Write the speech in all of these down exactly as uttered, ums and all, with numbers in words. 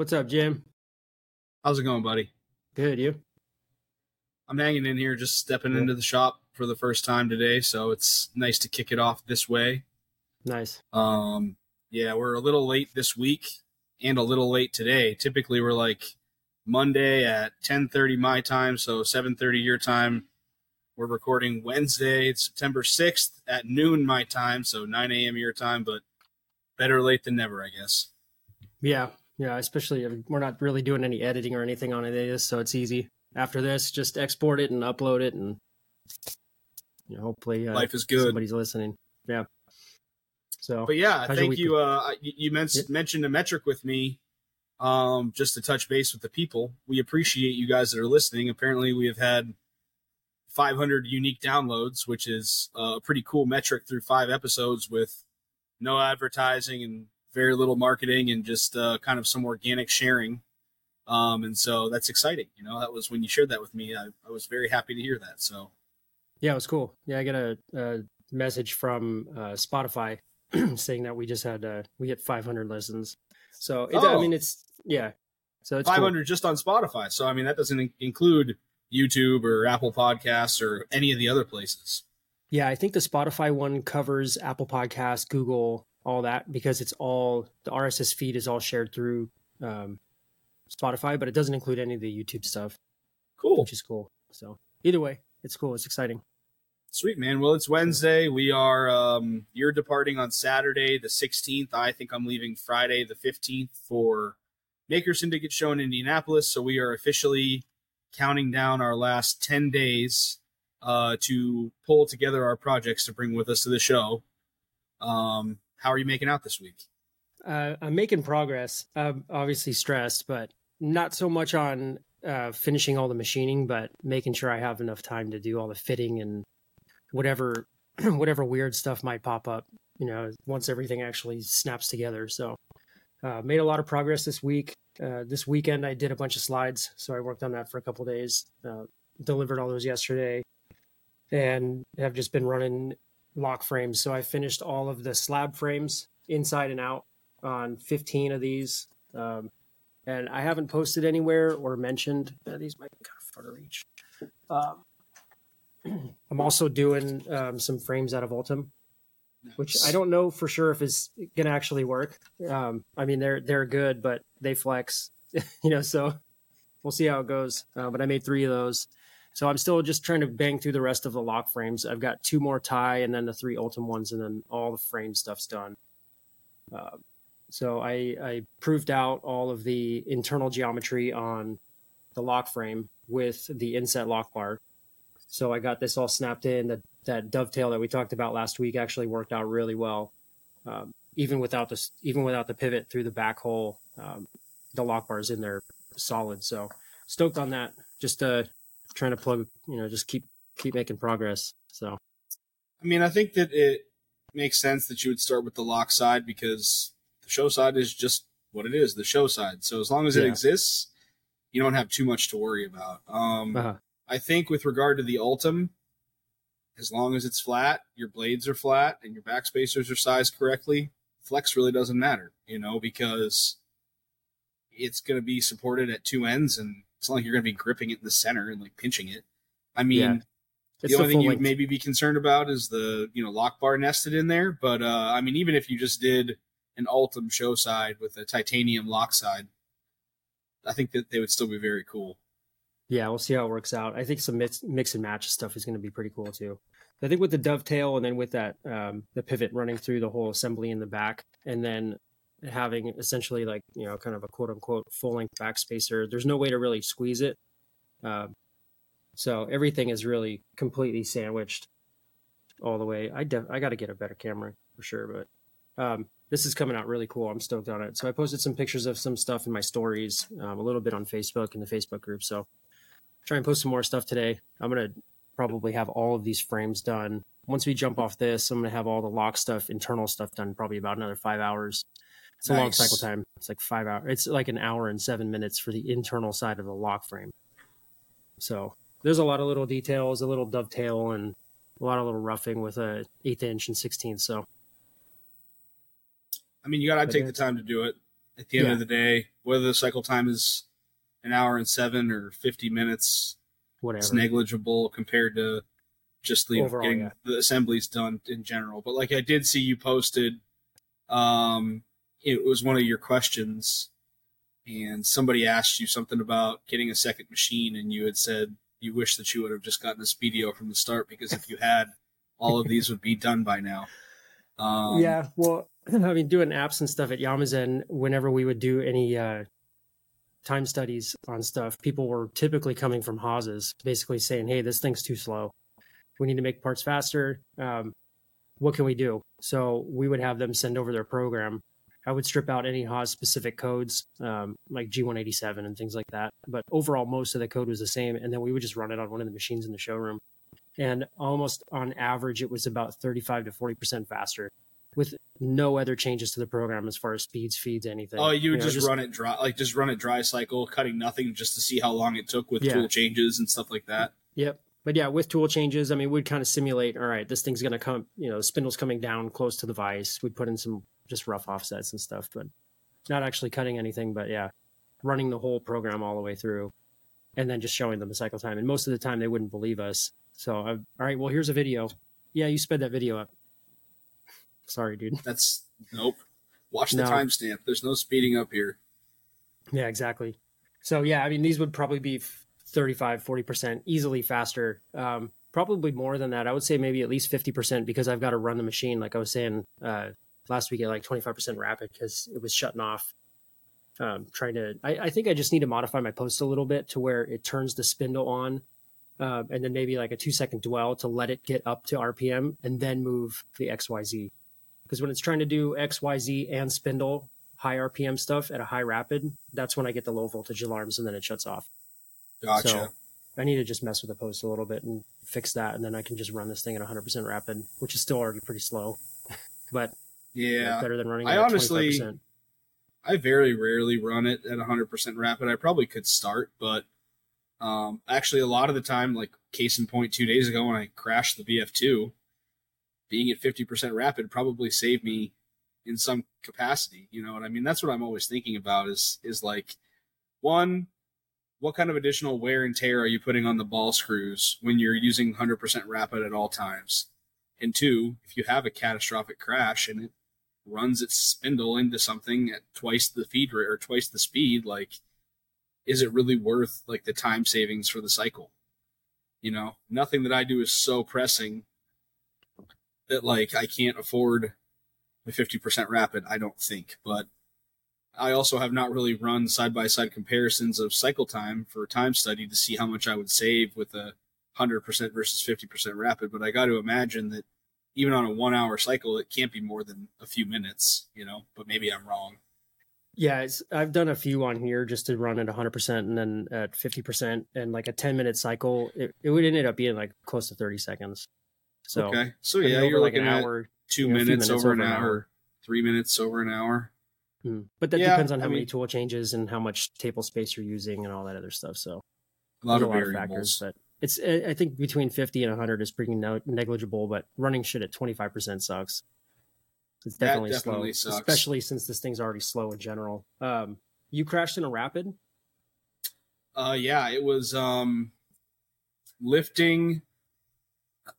What's up, Jim? How's it going, buddy? Good, you? I'm hanging in here, just stepping yeah. into the shop for the first time today, so it's nice to kick it off this way. Nice. Um, yeah, we're a little late this week and a little late today. Typically, we're like Monday at ten thirty my time, so seven thirty your time. We're recording Wednesday, September sixth at noon my time, so nine a.m. your time, but better late than never, I guess. Yeah. Yeah, especially if we're not really doing any editing or anything on it, so it's easy. After this, just export it and upload it, and you know, hopefully uh, life is good. Somebody's listening. Yeah. So, but yeah, I think you uh, you men- yeah. mentioned a metric with me, um, just to touch base with the people. We appreciate you guys that are listening. Apparently, we have had five hundred unique downloads, which is a pretty cool metric through five episodes with no advertising and very little marketing and just uh, kind of some organic sharing. Um, and so that's exciting. You know, that was when you shared that with me, I, I was very happy to hear that. So yeah, it was cool. Yeah. I got a, a message from uh, Spotify saying that we just had, uh, we hit five hundred listens. So, it, oh. I mean, it's, yeah. So it's five hundred cool. Just on Spotify. So, I mean, that doesn't in- include YouTube or Apple Podcasts or any of the other places. Yeah. I think the Spotify one covers Apple Podcasts, Google, all that, because it's all the R S S feed is all shared through um, Spotify, but it doesn't include any of the YouTube stuff. Cool. Which is cool. So either way, it's cool. It's exciting. Sweet, man. Well, it's Wednesday. We are, um, you're departing on Saturday, the sixteenth. I think I'm leaving Friday, the fifteenth for Maker Syndicate Show in Indianapolis. So we are officially counting down our last ten days uh, to pull together our projects to bring with us to the show. Um, How are you making out this week? Uh, I'm making progress. I'm obviously stressed, but not so much on uh, finishing all the machining, but making sure I have enough time to do all the fitting and whatever whatever weird stuff might pop up, you know, once everything actually snaps together. So uh, made a lot of progress this week. Uh, this weekend, I did a bunch of slides. So I worked on that for a couple of days, uh, delivered all those yesterday, and have just been running lock frames. So I finished all of the slab frames inside and out on fifteen of these. Um, and I haven't posted anywhere or mentioned uh, these might be kind of fun to reach. Um, I'm also doing um, some frames out of Ultim, which I don't know for sure if it's going to actually work. Um, I mean, they're, they're good, but they flex, you know, so we'll see how it goes. Uh, but I made three of those. So I'm still just trying to bang through the rest of the lock frames. I've got two more tie and then the three Ultim ones, and then all the frame stuff's done. Uh, so I, I proved out all of the internal geometry on the lock frame with the inset lock bar. So I got this all snapped in. That, that dovetail that we talked about last week actually worked out really well. Um, even without the, even without the pivot through the back hole, um, the lock bar's in there solid. So stoked on that. Just uh trying to plug, you know, just keep keep making progress. So I mean, I think that it makes sense that you would start with the lock side, because the show side is just what it is, the show side. So as long as yeah. it exists, you don't have too much to worry about. Um uh-huh. I think with regard to the Ultim, as long as it's flat, your blades are flat and your back spacers are sized correctly, flex really doesn't matter, you know, because it's going to be supported at two ends, and it's not like you're going to be gripping it in the center and like pinching it. I mean, yeah. the only thing you'd maybe be concerned about is the, you know, lock bar nested in there. But, uh, I mean, even if you just did an Ultim show side with a titanium lock side, I think that they would still be very cool. Yeah. We'll see how it works out. I think some mix, mix and match stuff is going to be pretty cool too. I think with the dovetail and then with that, um, the pivot running through the whole assembly in the back, and then having essentially like, you know, kind of a quote unquote full length back spacer, there's no way to really squeeze it. Um, so everything is really completely sandwiched all the way. I def- I got to get a better camera for sure, but um, this is coming out really cool. I'm stoked on it. So I posted some pictures of some stuff in my stories, um, a little bit on Facebook in the Facebook group. So try and post some more stuff today. I'm going to probably have all of these frames done. Once we jump off this, I'm going to have all the lock stuff, internal stuff done, probably about another five hours. It's a nice. Long cycle time. It's like five hours. It's like an hour and seven minutes for the internal side of the lock frame. So there's a lot of little details, a little dovetail, and a lot of little roughing with a eighth inch and sixteenth. So, I mean, you got to take the time to do it. at the end yeah. of the day, whether the cycle time is an hour and seven or fifty minutes, whatever, it's negligible compared to just the, overall, getting yeah. the assemblies done in general. But like I did see you posted, um, it was one of your questions, and somebody asked you something about getting a second machine, and you had said you wish that you would have just gotten a Speedio from the start, because if you had, all of these would be done by now. Um, yeah, well, I mean, doing apps and stuff at Yamazen, whenever we would do any uh, time studies on stuff, people were typically coming from Haas's, basically saying, hey, this thing's too slow. We need to make parts faster. Um, what can we do? So we would have them send over their program. I would strip out any Haas-specific codes, um, like G one eighty-seven and things like that. But overall, most of the code was the same, and then we would just run it on one of the machines in the showroom. And almost on average, it was about thirty-five to forty percent faster, with no other changes to the program as far as speeds, feeds, anything. Oh, you would you know, just, just run it dry, like just run a dry cycle, cutting nothing, just to see how long it took with yeah. tool changes and stuff like that. Yep. But yeah, with tool changes, I mean, we'd kind of simulate, all right, this thing's going to come, you know, the spindle's coming down close to the vise. We'd put in some just rough offsets and stuff, but not actually cutting anything, but yeah, running the whole program all the way through and then just showing them the cycle time. And most of the time they wouldn't believe us. So, I, all right, well, here's a video. Yeah, you sped that video up. Sorry, dude. That's, nope. Watch the no. timestamp. There's no speeding up here. Yeah, exactly. So, yeah, I mean, these would probably be thirty-five, forty percent easily faster. Um, probably more than that. I would say maybe at least fifty percent, because I've got to run the machine, like I was saying uh, last week, at like twenty-five percent rapid because it was shutting off. Um, trying to, I, I think I just need to modify my post a little bit to where it turns the spindle on. Uh, and then maybe like a two second dwell to let it get up to R P M and then move the X Y Z. Because when it's trying to do X Y Z and spindle high R P M stuff at a high rapid, that's when I get the low voltage alarms and then it shuts off. Gotcha. So I need to just mess with the post a little bit and fix that. And then I can just run this thing at one hundred percent rapid, which is still already pretty slow, but yeah, better than running it I at honestly, twenty-five percent. I very rarely run it at one hundred percent rapid. I probably could start, but Um, actually, a lot of the time, like case in point, two days ago when I crashed the V F two, being at fifty percent rapid probably saved me in some capacity. You know what I mean? That's what I'm always thinking about is, is like, one, what kind of additional wear and tear are you putting on the ball screws when you're using one hundred percent rapid at all times? And two, if you have a catastrophic crash and it runs its spindle into something at twice the feed rate or twice the speed, like, is it really worth like the time savings for the cycle? You know, nothing that I do is so pressing that like I can't afford the fifty percent rapid, I don't think. But I also have not really run side-by-side comparisons of cycle time for a time study to see how much I would save with a one hundred percent versus fifty percent rapid. But I got to imagine that even on a one-hour cycle, it can't be more than a few minutes, you know, but maybe I'm wrong. Yeah, it's, I've done a few on here just to run at one hundred percent and then at fifty percent and like a ten minute cycle, it, it would end up being like close to thirty seconds. So, okay. So yeah, I mean, you're looking like an at hour, two you know, minutes, minutes over an hour, hour, three minutes over an hour. Hmm. But that yeah, depends on how I many mean, tool changes and how much table space you're using and all that other stuff. So a lot, of, a lot of factors, but it's, I think between fifty and one hundred is pretty no, negligible, but running shit at twenty-five percent sucks. It's definitely, definitely slow, sucks. Especially since this thing's already slow in general. Um, you crashed in a rapid? Uh, yeah, it was um, lifting.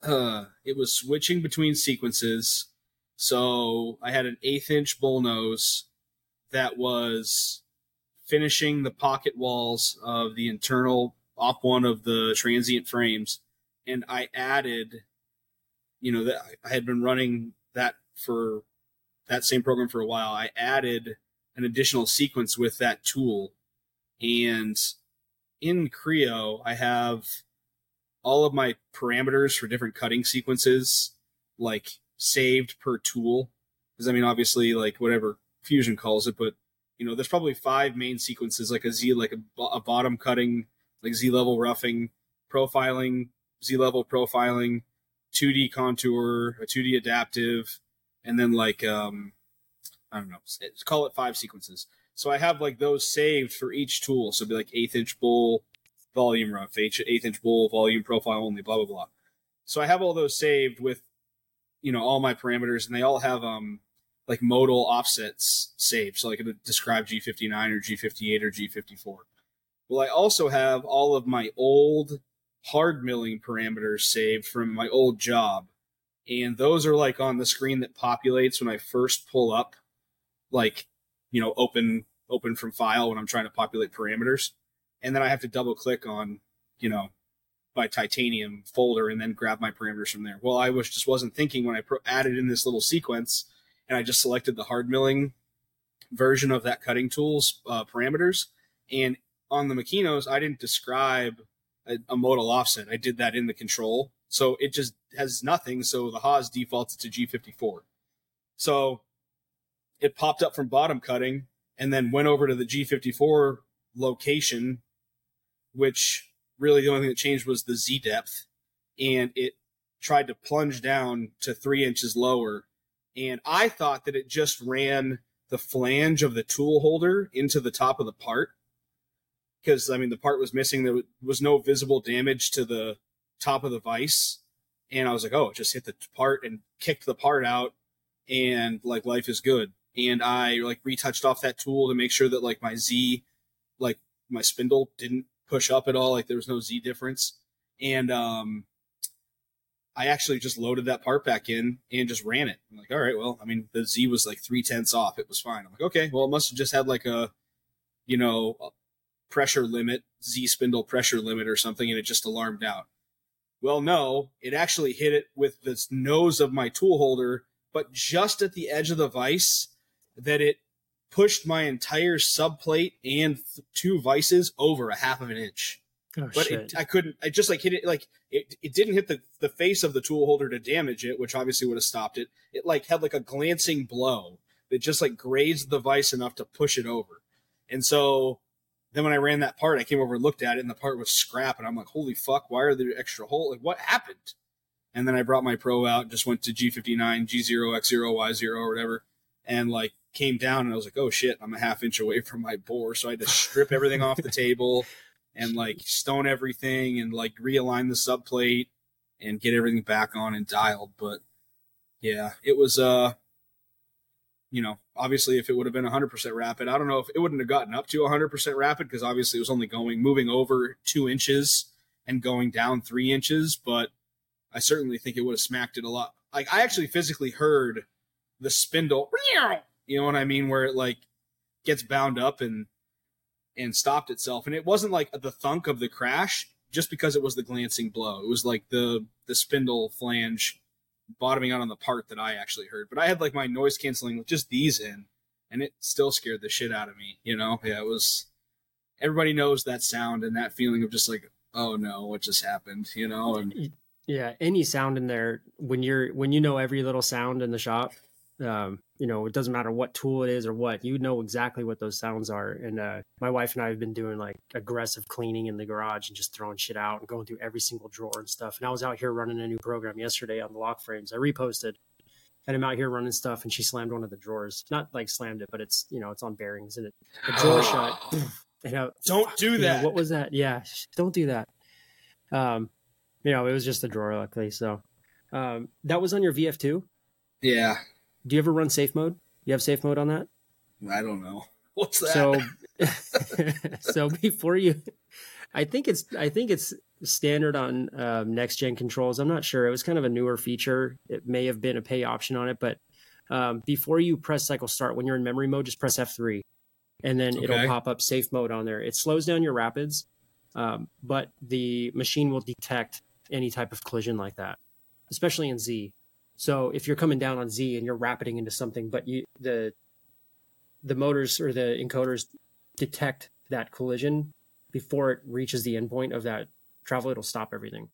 Uh, it was switching between sequences. So I had an eighth inch bull nose that was finishing the pocket walls of the internal op one of the transient frames. And I added, you know, that I had been running that for that same program for a while. I added an additional sequence with that tool, and in Creo I have all of my parameters for different cutting sequences like saved per tool, because I mean obviously like whatever Fusion calls it, but you know there's probably five main sequences, like a Z, like a, a bottom cutting, like Z level roughing, profiling, Z level profiling, two D contour, a two D adaptive, and then like, um, I don't know, call it five sequences. So I have like those saved for each tool. So it'd be like eighth inch bowl, volume rough, eighth inch bowl, volume profile only, blah, blah, blah. So I have all those saved with, you know, all my parameters, and they all have, um, like modal offsets saved. So I could describe G fifty-nine or G fifty-eight or G fifty-four. Well, I also have all of my old hard milling parameters saved from my old job. And those are like on the screen that populates when I first pull up, like, you know, open, open from file when I'm trying to populate parameters. And then I have to double click on, you know, my titanium folder and then grab my parameters from there. Well, I was just wasn't thinking when I pro- added in this little sequence and I just selected the hard milling version of that cutting tool's uh, parameters. And on the Makinos, I didn't describe a, a modal offset. I did that in the control. So it just has nothing. So the Haas defaulted to G fifty-four. So it popped up from bottom cutting and then went over to the G fifty-four location, which really the only thing that changed was the Z depth. And it tried to plunge down to three inches lower. And I thought that it just ran the flange of the tool holder into the top of the part. Because, I mean, the part was missing. There was no visible damage to the top of the vise. And I was like, oh, it just hit the part and kicked the part out. And, like, life is good. And I, like, retouched off that tool to make sure that, like, my Z, like, my spindle didn't push up at all. Like, there was no Z difference. And um, I actually just loaded that part back in and just ran it. I'm like, all right, well, I mean, the Z was, like, three-tenths off. It was fine. I'm like, okay, well, it must have just had, like, a, you know, pressure limit, Z spindle pressure limit or something, and it just alarmed out. Well, no, it actually hit it with the nose of my tool holder, but just at the edge of the vise that it pushed my entire subplate and th- two vices over a half of an inch. Oh, but shit. It, I couldn't, I just like hit it, like it, it didn't hit the, the face of the tool holder to damage it, which obviously would have stopped it. It like had like a glancing blow that just like grazed the vise enough to push it over. And so then when I ran that part, I came over and looked at it, and the part was scrap. And I'm like, holy fuck, why are there extra holes? Like, what happened? And then I brought my pro out, just went to G fifty-nine, G zero, X zero, Y zero, or whatever, and, like, came down, and I was like, oh, shit, I'm a half inch away from my bore. So I had to strip everything off the table and, like, stone everything and, like, realign the subplate and get everything back on and dialed. But, yeah, it was, uh, you know, obviously, if it would have been one hundred percent rapid, I don't know if it wouldn't have gotten up to one hundred percent rapid because obviously it was only going, moving over two inches and going down three inches. But I certainly think it would have smacked it a lot. Like, I actually physically heard the spindle, you know what I mean, where it like gets bound up and and stopped itself. And it wasn't like the thunk of the crash just because it was the glancing blow. It was like the the spindle flange bottoming out on the part that I actually heard. But I had like my noise canceling with just these in, and it still scared the shit out of me, you know? Yeah, it was, everybody knows that sound and that feeling of just like, oh no, what just happened, you know? And yeah, any sound in there, when you're, when you know every little sound in the shop, um, you know, it doesn't matter what tool it is or what, you know exactly what those sounds are. And uh, my wife and I have been doing like aggressive cleaning in the garage and just throwing shit out and going through every single drawer and stuff. And I was out here running a new program yesterday on the lock frames. I reposted and I'm out here running stuff, and she slammed one of the drawers. Not like slammed it, but it's, you know, it's on bearings and it, the drawer shut. And I, don't do that. You know, what was that? Yeah, don't do that. Um, you know, it was just the drawer, luckily. So um, that was on your V F two? Yeah. Do you ever run safe mode? You have safe mode on that? I don't know. What's that? So, so before you, I think it's I think it's standard on um, next gen controls. I'm not sure. It was kind of a newer feature. It may have been a pay option on it, but um, before you press cycle start, when you're in memory mode, just press F three, and then okay. It'll pop up safe mode on there. It slows down your rapids, um, but the machine will detect any type of collision like that, especially in Z. So if you're coming down on Z and you're rapiding into something, but you, the the motors or the encoders detect that collision before it reaches the endpoint of that travel, it'll stop everything.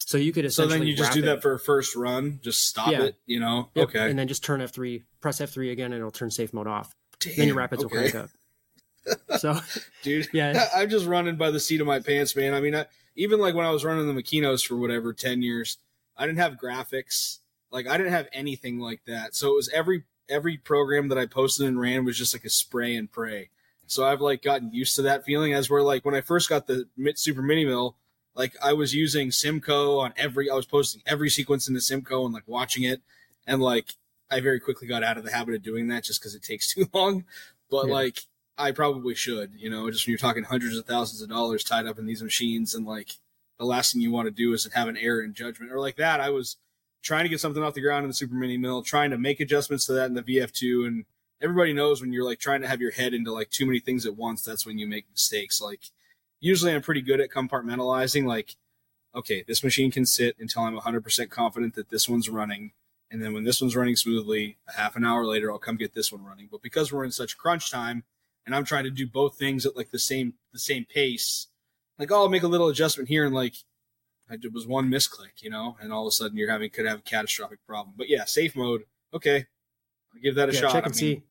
So you could essentially. So then you just do it. That for a first run, just stop yeah. it, you know? Yep. Okay. And then just turn F three, press F three again, and it'll turn safe mode off. Damn, then your rapids okay. will crank up. So, dude, yeah, I'm just running by the seat of my pants, man. I mean, I, even like when I was running the Makinos for whatever ten years, I didn't have graphics. Like, I didn't have anything like that. So it was every every program that I posted and ran was just like a spray and pray. So I've, like, gotten used to that feeling as where, like, when I first got the Super Mini Mill, like, I was using Simco on every – I was posting every sequence into Simco and, like, watching it. And, like, I very quickly got out of the habit of doing that just because it takes too long. But yeah. like, I probably should, you know, just when you're talking hundreds of thousands of dollars tied up in these machines, and like the last thing you want to do is have an error in judgment or like that. I was trying to get something off the ground in the Super Mini Mill, trying to make adjustments to that in the V F two. And everybody knows when you're like trying to have your head into like too many things at once, that's when you make mistakes. Like usually I'm pretty good at compartmentalizing, like, okay, this machine can sit until I'm one hundred percent confident that this one's running. And then when this one's running smoothly, a half an hour later, I'll come get this one running. But because we're in such crunch time and I'm trying to do both things at like the same, the same pace, like, oh, I'll make a little adjustment here. And like, I did was one misclick, you know, and all of a sudden you're having, could have a catastrophic problem. But yeah, safe mode. Okay. I'll give that a yeah, shot. Check and I mean, see.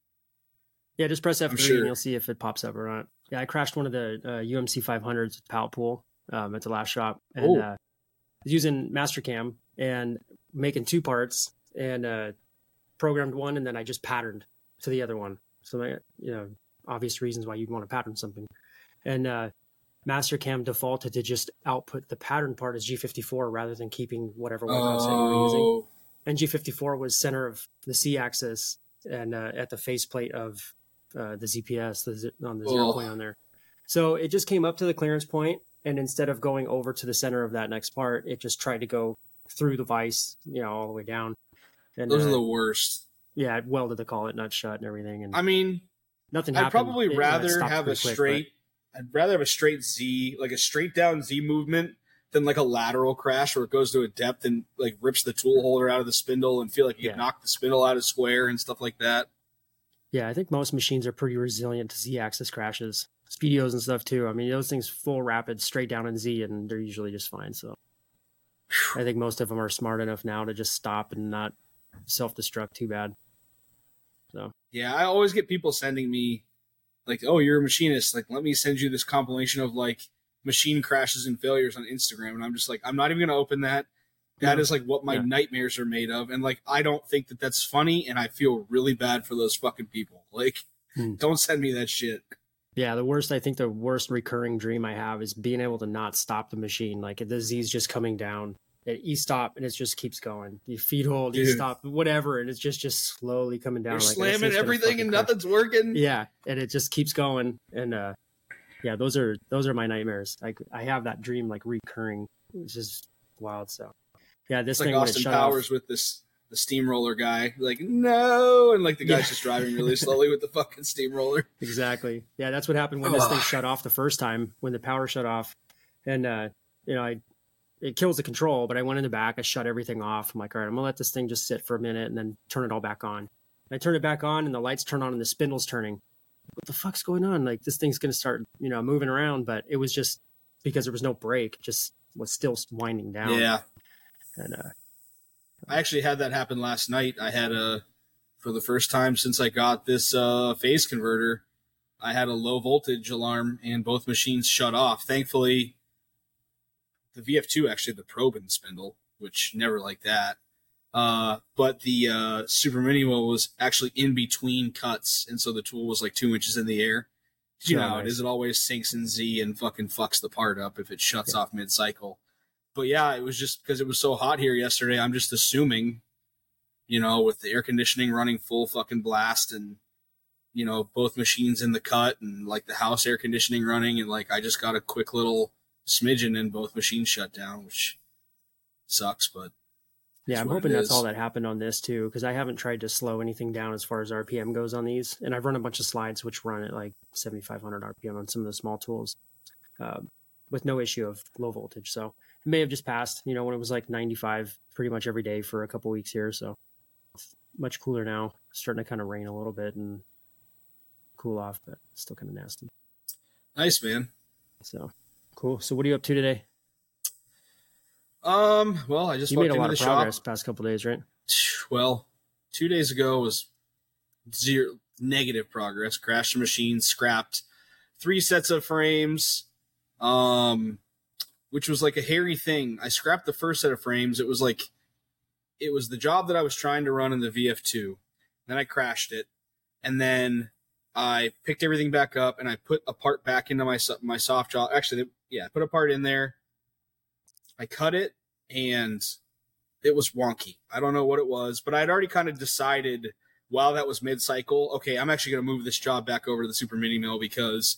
Yeah. Just press F three I'm sure. and you'll see if it pops up or not. Yeah. I crashed one of the uh, U M C five hundreds with Palpool um, at the last shop, and oh. uh, using Mastercam and making two parts. And uh programmed one, and then I just patterned to the other one. So, my, you know, obvious reasons why you'd want to pattern something. And uh Mastercam defaulted to just output the pattern part as G fifty-four rather than keeping whatever one I was using. And G fifty-four was center of the C-axis and uh, at the faceplate of uh, the Z P S the z- on the zero oh. point on there. So it just came up to the clearance point, and instead of going over to the center of that next part, it just tried to go through the vise, you know, all the way down. And, Those uh, are the worst. Yeah, it welded the collet nut shut and everything. And I mean, nothing happened. I'd probably it, rather you know, have a quick, straight. But... I'd rather have a straight Z, like a straight down Z movement, than like a lateral crash where it goes to a depth and like rips the tool holder out of the spindle and feel like you yeah. knocked the spindle out of square and stuff like that. Yeah, I think most machines are pretty resilient to Z-axis crashes, Speedios and stuff too. I mean, those things full rapid straight down in Z, and they're usually just fine. So I think most of them are smart enough now to just stop and not self-destruct too bad. So yeah, I always get people sending me like, oh, you're a machinist, like let me send you this compilation of like machine crashes and failures on Instagram, and I'm just like, I'm not even gonna open that. That yeah. is like what my yeah. nightmares are made of, and like I don't think that that's funny, and I feel really bad for those fucking people. Like mm. don't send me that shit. Yeah, the worst, I think the worst recurring dream I have is being able to not stop the machine. Like the Z's just coming down. It e-stop and it just keeps going. You feed hold, you stop, whatever, and it's just just slowly coming down. You're like, slamming everything and crash. Nothing's working. Yeah, and it just keeps going. And uh, yeah, those are those are my nightmares. Like I have that dream like recurring, which is wild. So yeah, this it's thing like Austin shut Powers off. With this the steamroller guy, like no, and like the guy's yeah. just driving really slowly with the fucking steamroller. Exactly. Yeah, that's what happened when oh. this thing shut off the first time when the power shut off, and uh, you know I. It kills the control, but I went in the back. I shut everything off. I'm like, all right, I'm going to let this thing just sit for a minute and then turn it all back on. And I turn it back on, and the lights turn on, and the spindle's turning. What the fuck's going on? Like, this thing's going to start, you know, moving around. But it was just because there was no brake, just was still winding down. Yeah. And uh, I actually had that happen last night. I had a, for the first time since I got this uh, phase converter, I had a low voltage alarm, and both machines shut off. Thankfully, the V F two actually had the probe in the spindle, which never like that. Uh, but the uh, Super Mini Mill was actually in between cuts, and so the tool was like two inches in the air. You oh, know, nice. It isn't always sinks in Z and fucking fucks the part up if it shuts yeah. off mid-cycle. But yeah, it was just because it was so hot here yesterday, I'm just assuming, you know, with the air conditioning running full fucking blast and, you know, both machines in the cut and like the house air conditioning running, and like I just got a quick little smidgen and both machines shut down, which sucks, but yeah, I'm hoping that's all that happened on this too, because I haven't tried to slow anything down as far as R P M goes on these, and I've run a bunch of slides which run at like seventy-five hundred R P M on some of the small tools uh, with no issue of low voltage. So it may have just passed, you know, when it was like ninety-five pretty much every day for a couple weeks here. So it's much cooler now, it's starting to kind of rain a little bit and cool off, but it's still kind of nasty. Nice, man. So cool. So what are you up to today? Um, well, I just you walked made a into lot the of progress shop. Past couple of days, right? Well, two days ago was zero negative progress. Crashed the machine, scrapped three sets of frames, um, which was like a hairy thing. I scrapped the first set of frames. It was like it was the job that I was trying to run in the V F two. Then I crashed it, and then I picked everything back up, and I put a part back into my my soft jaw. Actually, yeah, I put a part in there. I cut it, and it was wonky. I don't know what it was, but I'd already kind of decided while that was mid-cycle, okay, I'm actually going to move this job back over to the Super Mini Mill because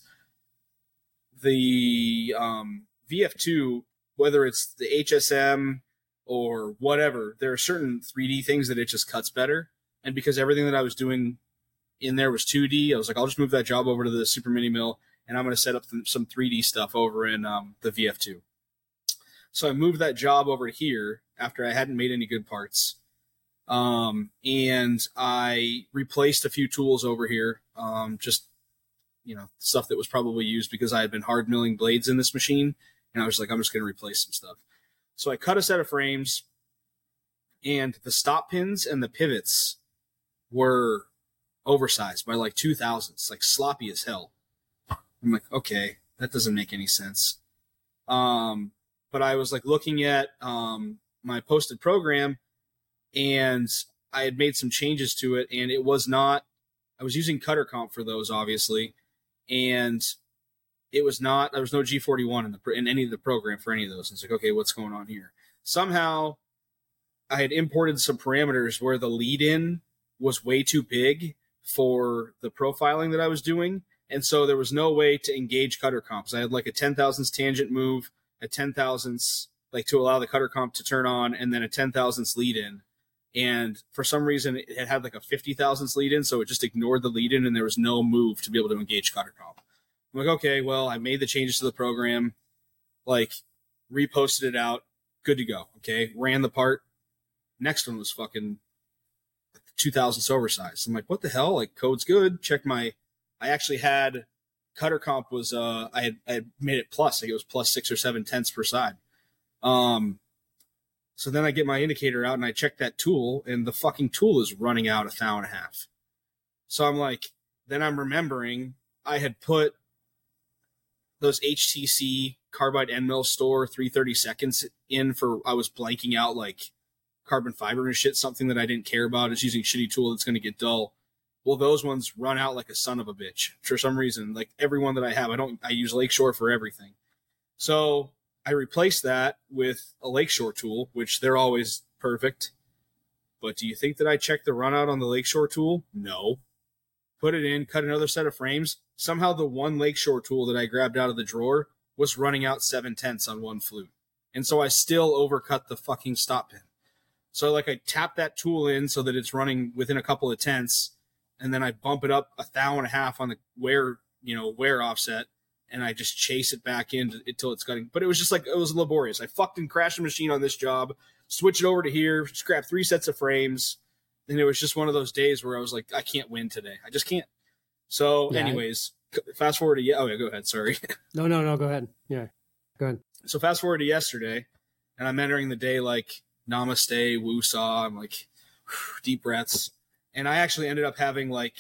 the um, V F two, whether it's the H S M or whatever, there are certain three D things that it just cuts better. And because everything that I was doing in there was two D, I was like, I'll just move that job over to the Super Mini Mill, and I'm going to set up some three D stuff over in um, the V F two. So I moved that job over here after I hadn't made any good parts. Um, and I replaced a few tools over here, um, just, you know, stuff that was probably used because I had been hard milling blades in this machine. And I was like, I'm just going to replace some stuff. So I cut a set of frames, and the stop pins and the pivots were oversized by like two thousandths, like sloppy as hell. I'm like, okay, that doesn't make any sense. Um, but I was like looking at um, my posted program, and I had made some changes to it, and it was not, I was using Cutter Comp for those, obviously, and it was not, there was no G forty-one in the in any of the program for any of those. And it's like, okay, what's going on here? Somehow I had imported some parameters where the lead-in was way too big for the profiling that I was doing. And so there was no way to engage Cutter Comps. I had like a ten thousandths tangent move, a ten thousandths like to allow the Cutter Comp to turn on, and then a ten thousandths lead in. And for some reason, it had like a fifty thousandths lead in, so it just ignored the lead in, and there was no move to be able to engage Cutter Comp. I'm like, okay, well, I made the changes to the program, like reposted it out, good to go. Okay, ran the part. Next one was fucking two thousandths oversized. I'm like, what the hell? Like, code's good. Check my. I actually had Cutter Comp was uh I had I had made it plus, like it was plus six or seven tenths per side. Um so then I get my indicator out and I check that tool, and the fucking tool is running out a thou and a half. So I'm like, then I'm remembering I had put those H T C carbide end mill store three thirty-seconds in for, I was blanking out like carbon fiber and shit, something that I didn't care about. It's using shitty tool that's gonna get dull. Well, those ones run out like a son of a bitch for some reason. Like every one that I have, I don't, I use Lakeshore for everything. So I replaced that with a Lakeshore tool, which they're always perfect. But do you think that I checked the run out on the Lakeshore tool? No. Put it in, cut another set of frames. Somehow the one Lakeshore tool that I grabbed out of the drawer was running out seven tenths on one flute. And so I still overcut the fucking stop pin. So like I tap that tool in so that it's running within a couple of tenths. And then I bump it up a thou and a half on the wear, you know, wear offset, and I just chase it back in until it's cutting. But it was just like, it was laborious. I fucked and crashed the machine on this job, switch it over to here, scrap three sets of frames. And it was just one of those days where I was like, I can't win today. I just can't. So yeah, anyways, I... fast forward to, yeah, oh yeah, go ahead. Sorry. no, no, no, go ahead. Yeah, go ahead. So fast forward to yesterday, and I'm entering the day like, namaste, woosah. I'm like, deep breaths. And I actually ended up having like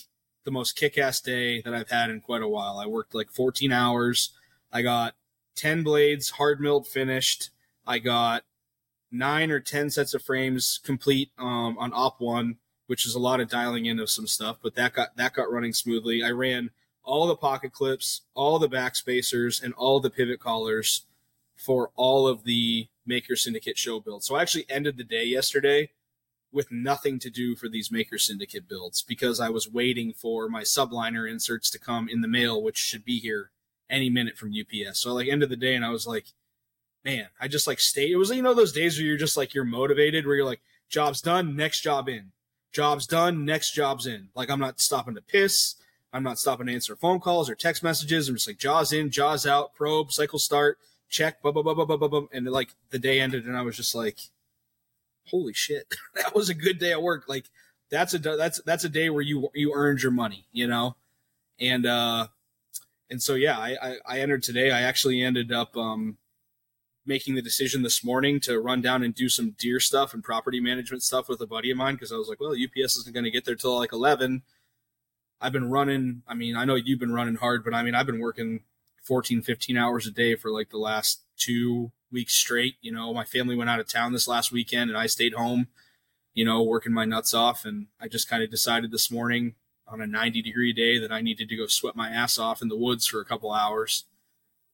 the most kick-ass day that I've had in quite a while. I worked like fourteen hours. I got ten blades hard milled finished. I got nine or ten sets of frames complete um, on op one, which is a lot of dialing in of some stuff, but that got that got running smoothly. I ran all the pocket clips, all the back spacers, and all the pivot collars for all of the Maker Syndicate show builds. So I actually ended the day yesterday with nothing to do for these Maker Syndicate builds because I was waiting for my subliner inserts to come in the mail, which should be here any minute from U P S. So like end of the day, and I was like, man, I just like stayed. It was, you know, those days where you're just like, you're motivated, where you're like, job's done, next job in. Job's done, next job's in. Like I'm not stopping to piss. I'm not stopping to answer phone calls or text messages. I'm just like, jaws in, jaws out, probe, cycle start, check, blah, blah, blah, blah, blah, blah, blah. And like the day ended, and I was just like, holy shit, that was a good day at work. Like that's a, that's, that's a day where you, you earned your money, you know? And, uh, and so, yeah, I, I, I entered today. I actually ended up, um, making the decision this morning to run down and do some deer stuff and property management stuff with a buddy of mine. Cause I was like, well, U P S isn't going to get there till like eleven. I've been running. I mean, I know you've been running hard, but I mean, I've been working fourteen, fifteen hours a day for like the last two weeks straight. You know, my family went out of town this last weekend, and I stayed home, you know, working my nuts off. And I just kind of decided this morning on a ninety degree day that I needed to go sweat my ass off in the woods for a couple hours.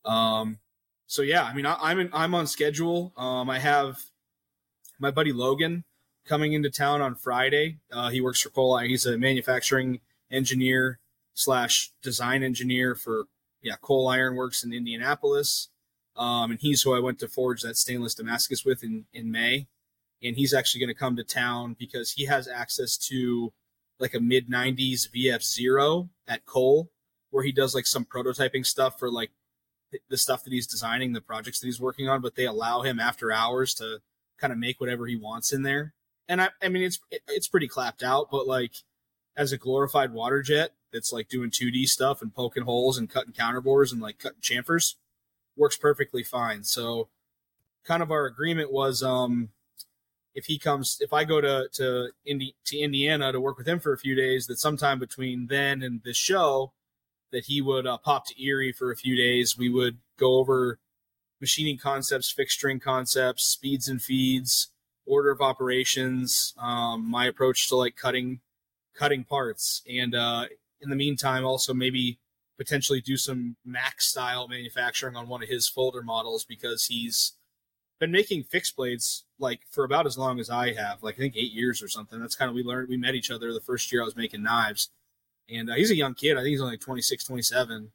Um, so yeah, I mean, I, I'm, in, I'm on schedule. Um, I have my buddy Logan coming into town on Friday. Uh, he works for Cole Iron. He's a manufacturing engineer slash design engineer for yeah Cole Iron Works in Indianapolis. Um, and he's who I went to forge that stainless Damascus with in, in May. And he's actually going to come to town because he has access to like a mid nineties V F zero at Cole, where he does like some prototyping stuff for like th- the stuff that he's designing, the projects that he's working on, but they allow him after hours to kind of make whatever he wants in there. And I, I mean, it's, it, it's pretty clapped out, but like as a glorified water jet, that's like doing two D stuff and poking holes and cutting counterbores and like cutting chamfers, works perfectly fine. So kind of our agreement was, um, if he comes, if I go to, to Indy, to Indiana to work with him for a few days, that sometime between then and this show that he would uh, pop to Erie for a few days. We would go over machining concepts, fixturing concepts, speeds and feeds, order of operations, um, my approach to like cutting, cutting parts. And uh, in the meantime, also maybe potentially do some Mac style manufacturing on one of his folder models, because he's been making fixed blades like for about as long as I have, like I think eight years or something. That's kind of, we learned, we met each other the first year I was making knives, and uh, he's a young kid. I think he's only like twenty-six, twenty-seven,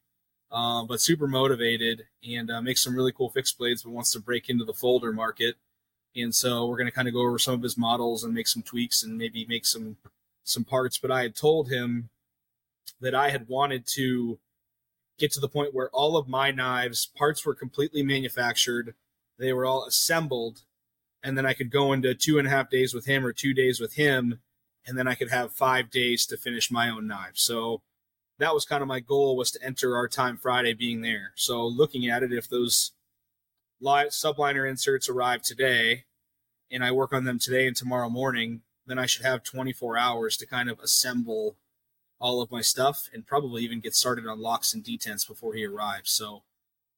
uh, but super motivated, and uh, makes some really cool fixed blades, but wants to break into the folder market. And so we're going to kind of go over some of his models and make some tweaks and maybe make some, some parts. But I had told him that I had wanted to get to the point where all of my knives parts were completely manufactured. They were all assembled, and then I could go into two and a half days with him or two days with him, and then I could have five days to finish my own knives. So that was kind of my goal, was to enter our time Friday being there. So looking at it, if those live subliner inserts arrive today and I work on them today and tomorrow morning, then I should have twenty-four hours to kind of assemble all of my stuff and probably even get started on locks and detents before he arrives. So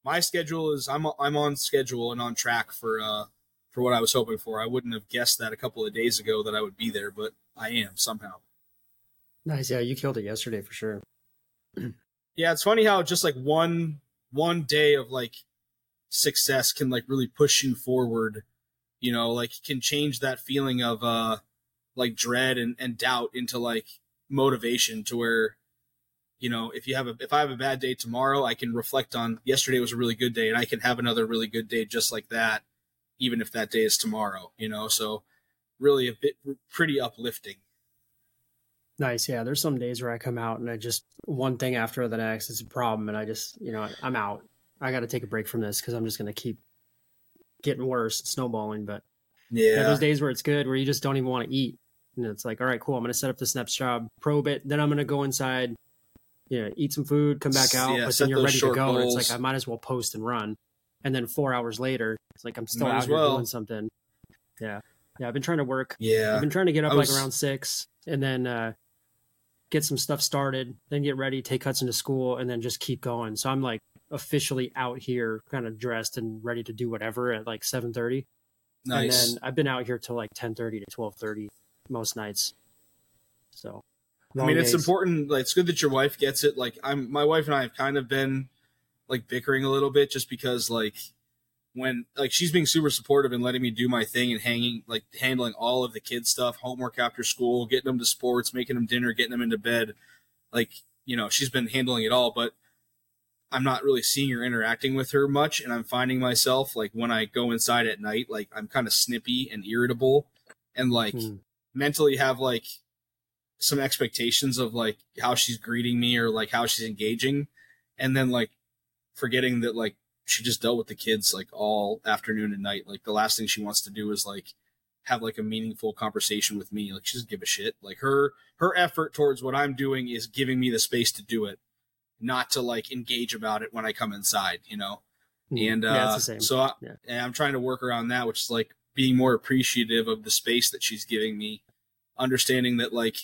my schedule is, I'm I'm on schedule and on track for uh for what I was hoping for. I wouldn't have guessed that a couple of days ago that I would be there, but I am somehow. Nice, yeah, you killed it yesterday for sure. Yeah, it's funny how just like one one day of like success can like really push you forward, you know, like can change that feeling of uh like dread and, and doubt into like motivation, to where, you know, if you have a, if I have a bad day tomorrow, I can reflect on yesterday was a really good day, and I can have another really good day just like that, even if that day is tomorrow, you know? So really a bit, pretty uplifting. Nice. Yeah. There's some days where I come out and I just, one thing after the next is a problem. And I just, you know, I'm out. I got to take a break from this, 'cause I'm just going to keep getting worse, snowballing. But yeah. yeah, those days where it's good, where you just don't even want to eat. And it's like, all right, cool. I'm going to set up this next job, probe it. Then I'm going to go inside, you know, eat some food, come back out, yeah, but then you're ready to go. And it's like, I might as well post and run. And then four hours later, it's like, I'm still might out here well. doing something. Yeah. Yeah. I've been trying to work. Yeah. I've been trying to get up was... like around six, and then uh, get some stuff started, then get ready, take Hudson to school, and then just keep going. So I'm like officially out here kind of dressed and ready to do whatever at like seven thirty. Nice. And then I've been out here till like ten thirty to twelve thirty most nights. So. I mean, it's important. Like, it's good that your wife gets it. Like, I'm, my wife and I have kind of been like bickering a little bit, just because like when, like she's being super supportive and letting me do my thing and hanging, like handling all of the kids stuff, homework after school, getting them to sports, making them dinner, getting them into bed. Like, you know, she's been handling it all, but I'm not really seeing or interacting with her much. And I'm finding myself like when I go inside at night, like I'm kind of snippy and irritable, and like mm. mentally have like some expectations of like how she's greeting me or like how she's engaging. And then like forgetting that like she just dealt with the kids like all afternoon and night. Like the last thing she wants to do is like have like a meaningful conversation with me. Like she doesn't give a shit. Like her, her effort towards what I'm doing is giving me the space to do it, not to like engage about it when I come inside, you know? And, uh, yeah, it's the same. so I, yeah. and I'm trying to work around that, which is like being more appreciative of the space that she's giving me, understanding that like,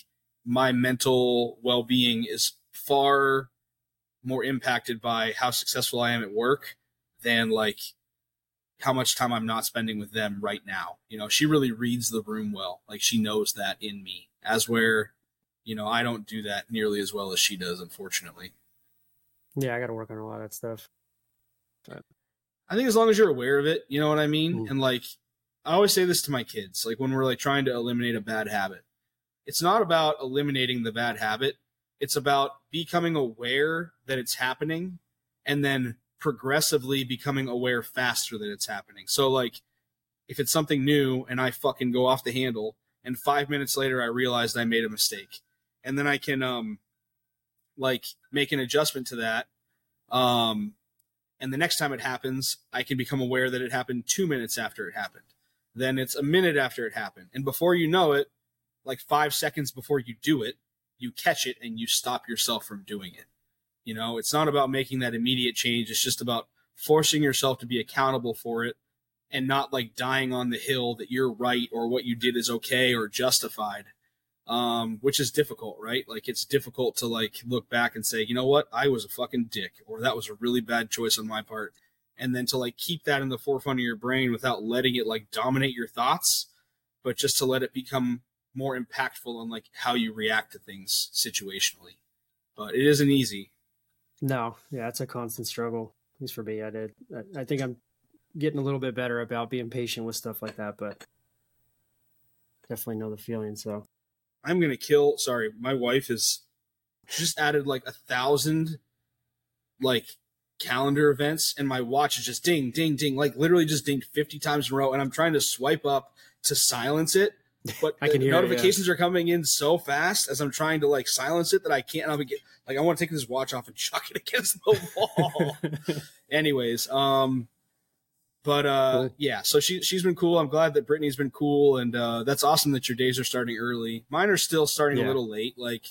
my mental well-being is far more impacted by how successful I am at work than like how much time I'm not spending with them right now. You know, she really reads the room well. Like she knows that in me, as where, you know, I don't do that nearly as well as she does, unfortunately. Yeah. I got to work on a lot of that stuff. But... I think as long as you're aware of it, you know what I mean? Mm. And like, I always say this to my kids, like when we're like trying to eliminate a bad habit, it's not about eliminating the bad habit. It's about becoming aware that it's happening and then progressively becoming aware faster that it's happening. So like if it's something new and I fucking go off the handle and five minutes later, I realized I made a mistake, and then I can, um, like make an adjustment to that. Um, and the next time it happens, I can become aware that it happened two minutes after it happened. Then it's a minute after it happened. And before you know it, like five seconds before you do it, you catch it and you stop yourself from doing it. You know, it's not about making that immediate change. It's just about forcing yourself to be accountable for it and not like dying on the hill that you're right or what you did is okay or justified, um, which is difficult, right? Like it's difficult to like look back and say, you know what, I was a fucking dick, or that was a really bad choice on my part. And then to like keep that in the forefront of your brain without letting it like dominate your thoughts, but just to let it become more impactful on like how you react to things situationally. But it isn't easy. No. Yeah. It's a constant struggle. At least for me, I did. I, I think I'm getting a little bit better about being patient with stuff like that, but definitely know the feeling. So I'm going to kill. Sorry. My wife has just added like a thousand like calendar events, and my watch is just ding, ding, ding, like literally just dinged fifty times in a row. And I'm trying to swipe up to silence it, but I can hear notifications it, yeah. are coming in so fast as I'm trying to like silence it that I can't. I'll be get, like, I want to take this watch off and chuck it against the wall. Anyways. Um, but uh, cool. yeah, so she, she's been cool. I'm glad that Brittany's been cool. And uh, that's awesome that your days are starting early. Mine are still starting yeah. a little late. Like,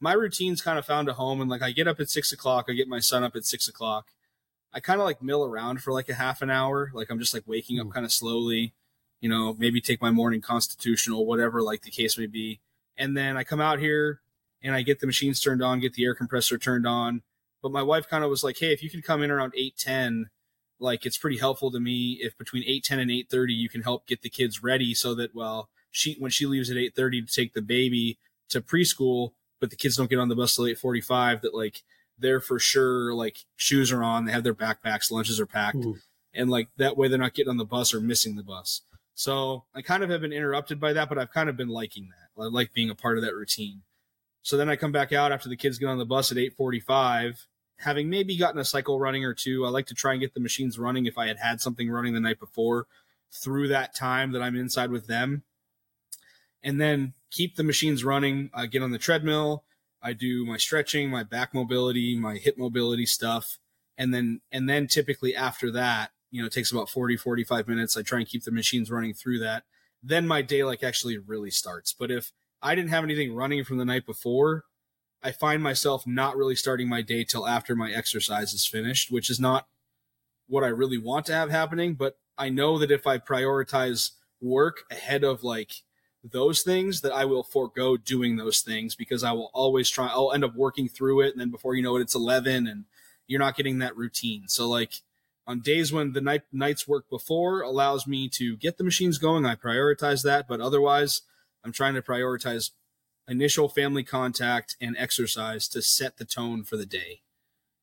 my routine's kind of found a home, and like I get up at six o'clock. I get my son up at six o'clock. I kind of like mill around for like a half an hour. Like I'm just like waking up kind of slowly, you know, maybe take my morning constitutional, whatever, like the case may be. And then I come out here and I get the machines turned on, get the air compressor turned on. But my wife kind of was like, hey, if you can come in around eight ten, like it's pretty helpful to me if between eight ten and eight thirty, you can help get the kids ready so that, well, she, when she leaves at eight thirty to take the baby to preschool, but the kids don't get on the bus till eight forty-five, that like they're for sure, like shoes are on, they have their backpacks, lunches are packed. Ooh. And like that way they're not getting on the bus or missing the bus. So I kind of have been interrupted by that, but I've kind of been liking that. I like being a part of that routine. So then I come back out after the kids get on the bus at eight forty-five, having maybe gotten a cycle running or two. I like to try and get the machines running if I had had something running the night before through that time that I'm inside with them. And then keep the machines running. I get on the treadmill. I do my stretching, my back mobility, my hip mobility stuff. And then, and then typically after that, you know, it takes about forty, forty-five minutes. I try and keep the machines running through that. Then my day like actually really starts. But if I didn't have anything running from the night before, I find myself not really starting my day till after my exercise is finished, which is not what I really want to have happening. But I know that if I prioritize work ahead of like those things, that I will forego doing those things, because I will always try, I'll end up working through it. And then before you know it, it's eleven and you're not getting that routine. So like on days when the night night's work before allows me to get the machines going, I prioritize that. But otherwise I'm trying to prioritize initial family contact and exercise to set the tone for the day.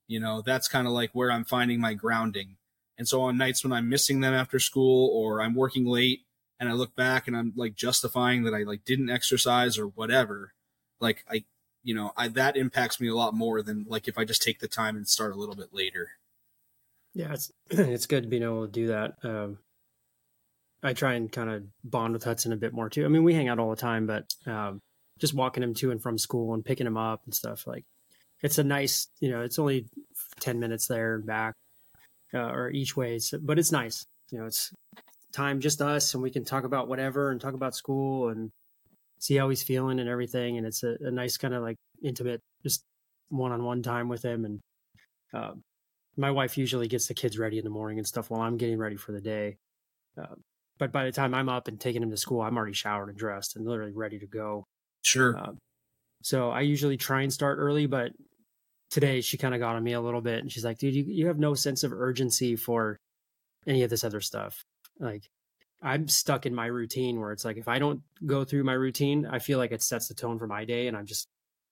You know, that's kind of like where I'm finding my grounding. And so on nights when I'm missing them after school or I'm working late, and I look back and I'm like justifying that I like didn't exercise or whatever, like I, you know, I, that impacts me a lot more than like if I just take the time and start a little bit later. Yeah. It's, it's good being able to do that. Um, I try and kind of bond with Hudson a bit more too. I mean, we hang out all the time, but, um, just walking him to and from school and picking him up and stuff, like it's a nice, you know, it's only ten minutes there and back, uh, or each way. So, but it's nice, you know, it's time just us, and we can talk about whatever and talk about school and see how he's feeling and everything. And it's a, a nice kind of like intimate, just one-on-one time with him. And uh, my wife usually gets the kids ready in the morning and stuff while I'm getting ready for the day. Uh, but by the time I'm up and taking him to school, I'm already showered and dressed and literally ready to go. Sure. Uh, so I usually try and start early, but today she kind of got on me a little bit, and she's like, dude, you, you have no sense of urgency for any of this other stuff. Like, I'm stuck in my routine where it's like, if I don't go through my routine, I feel like it sets the tone for my day and I'm just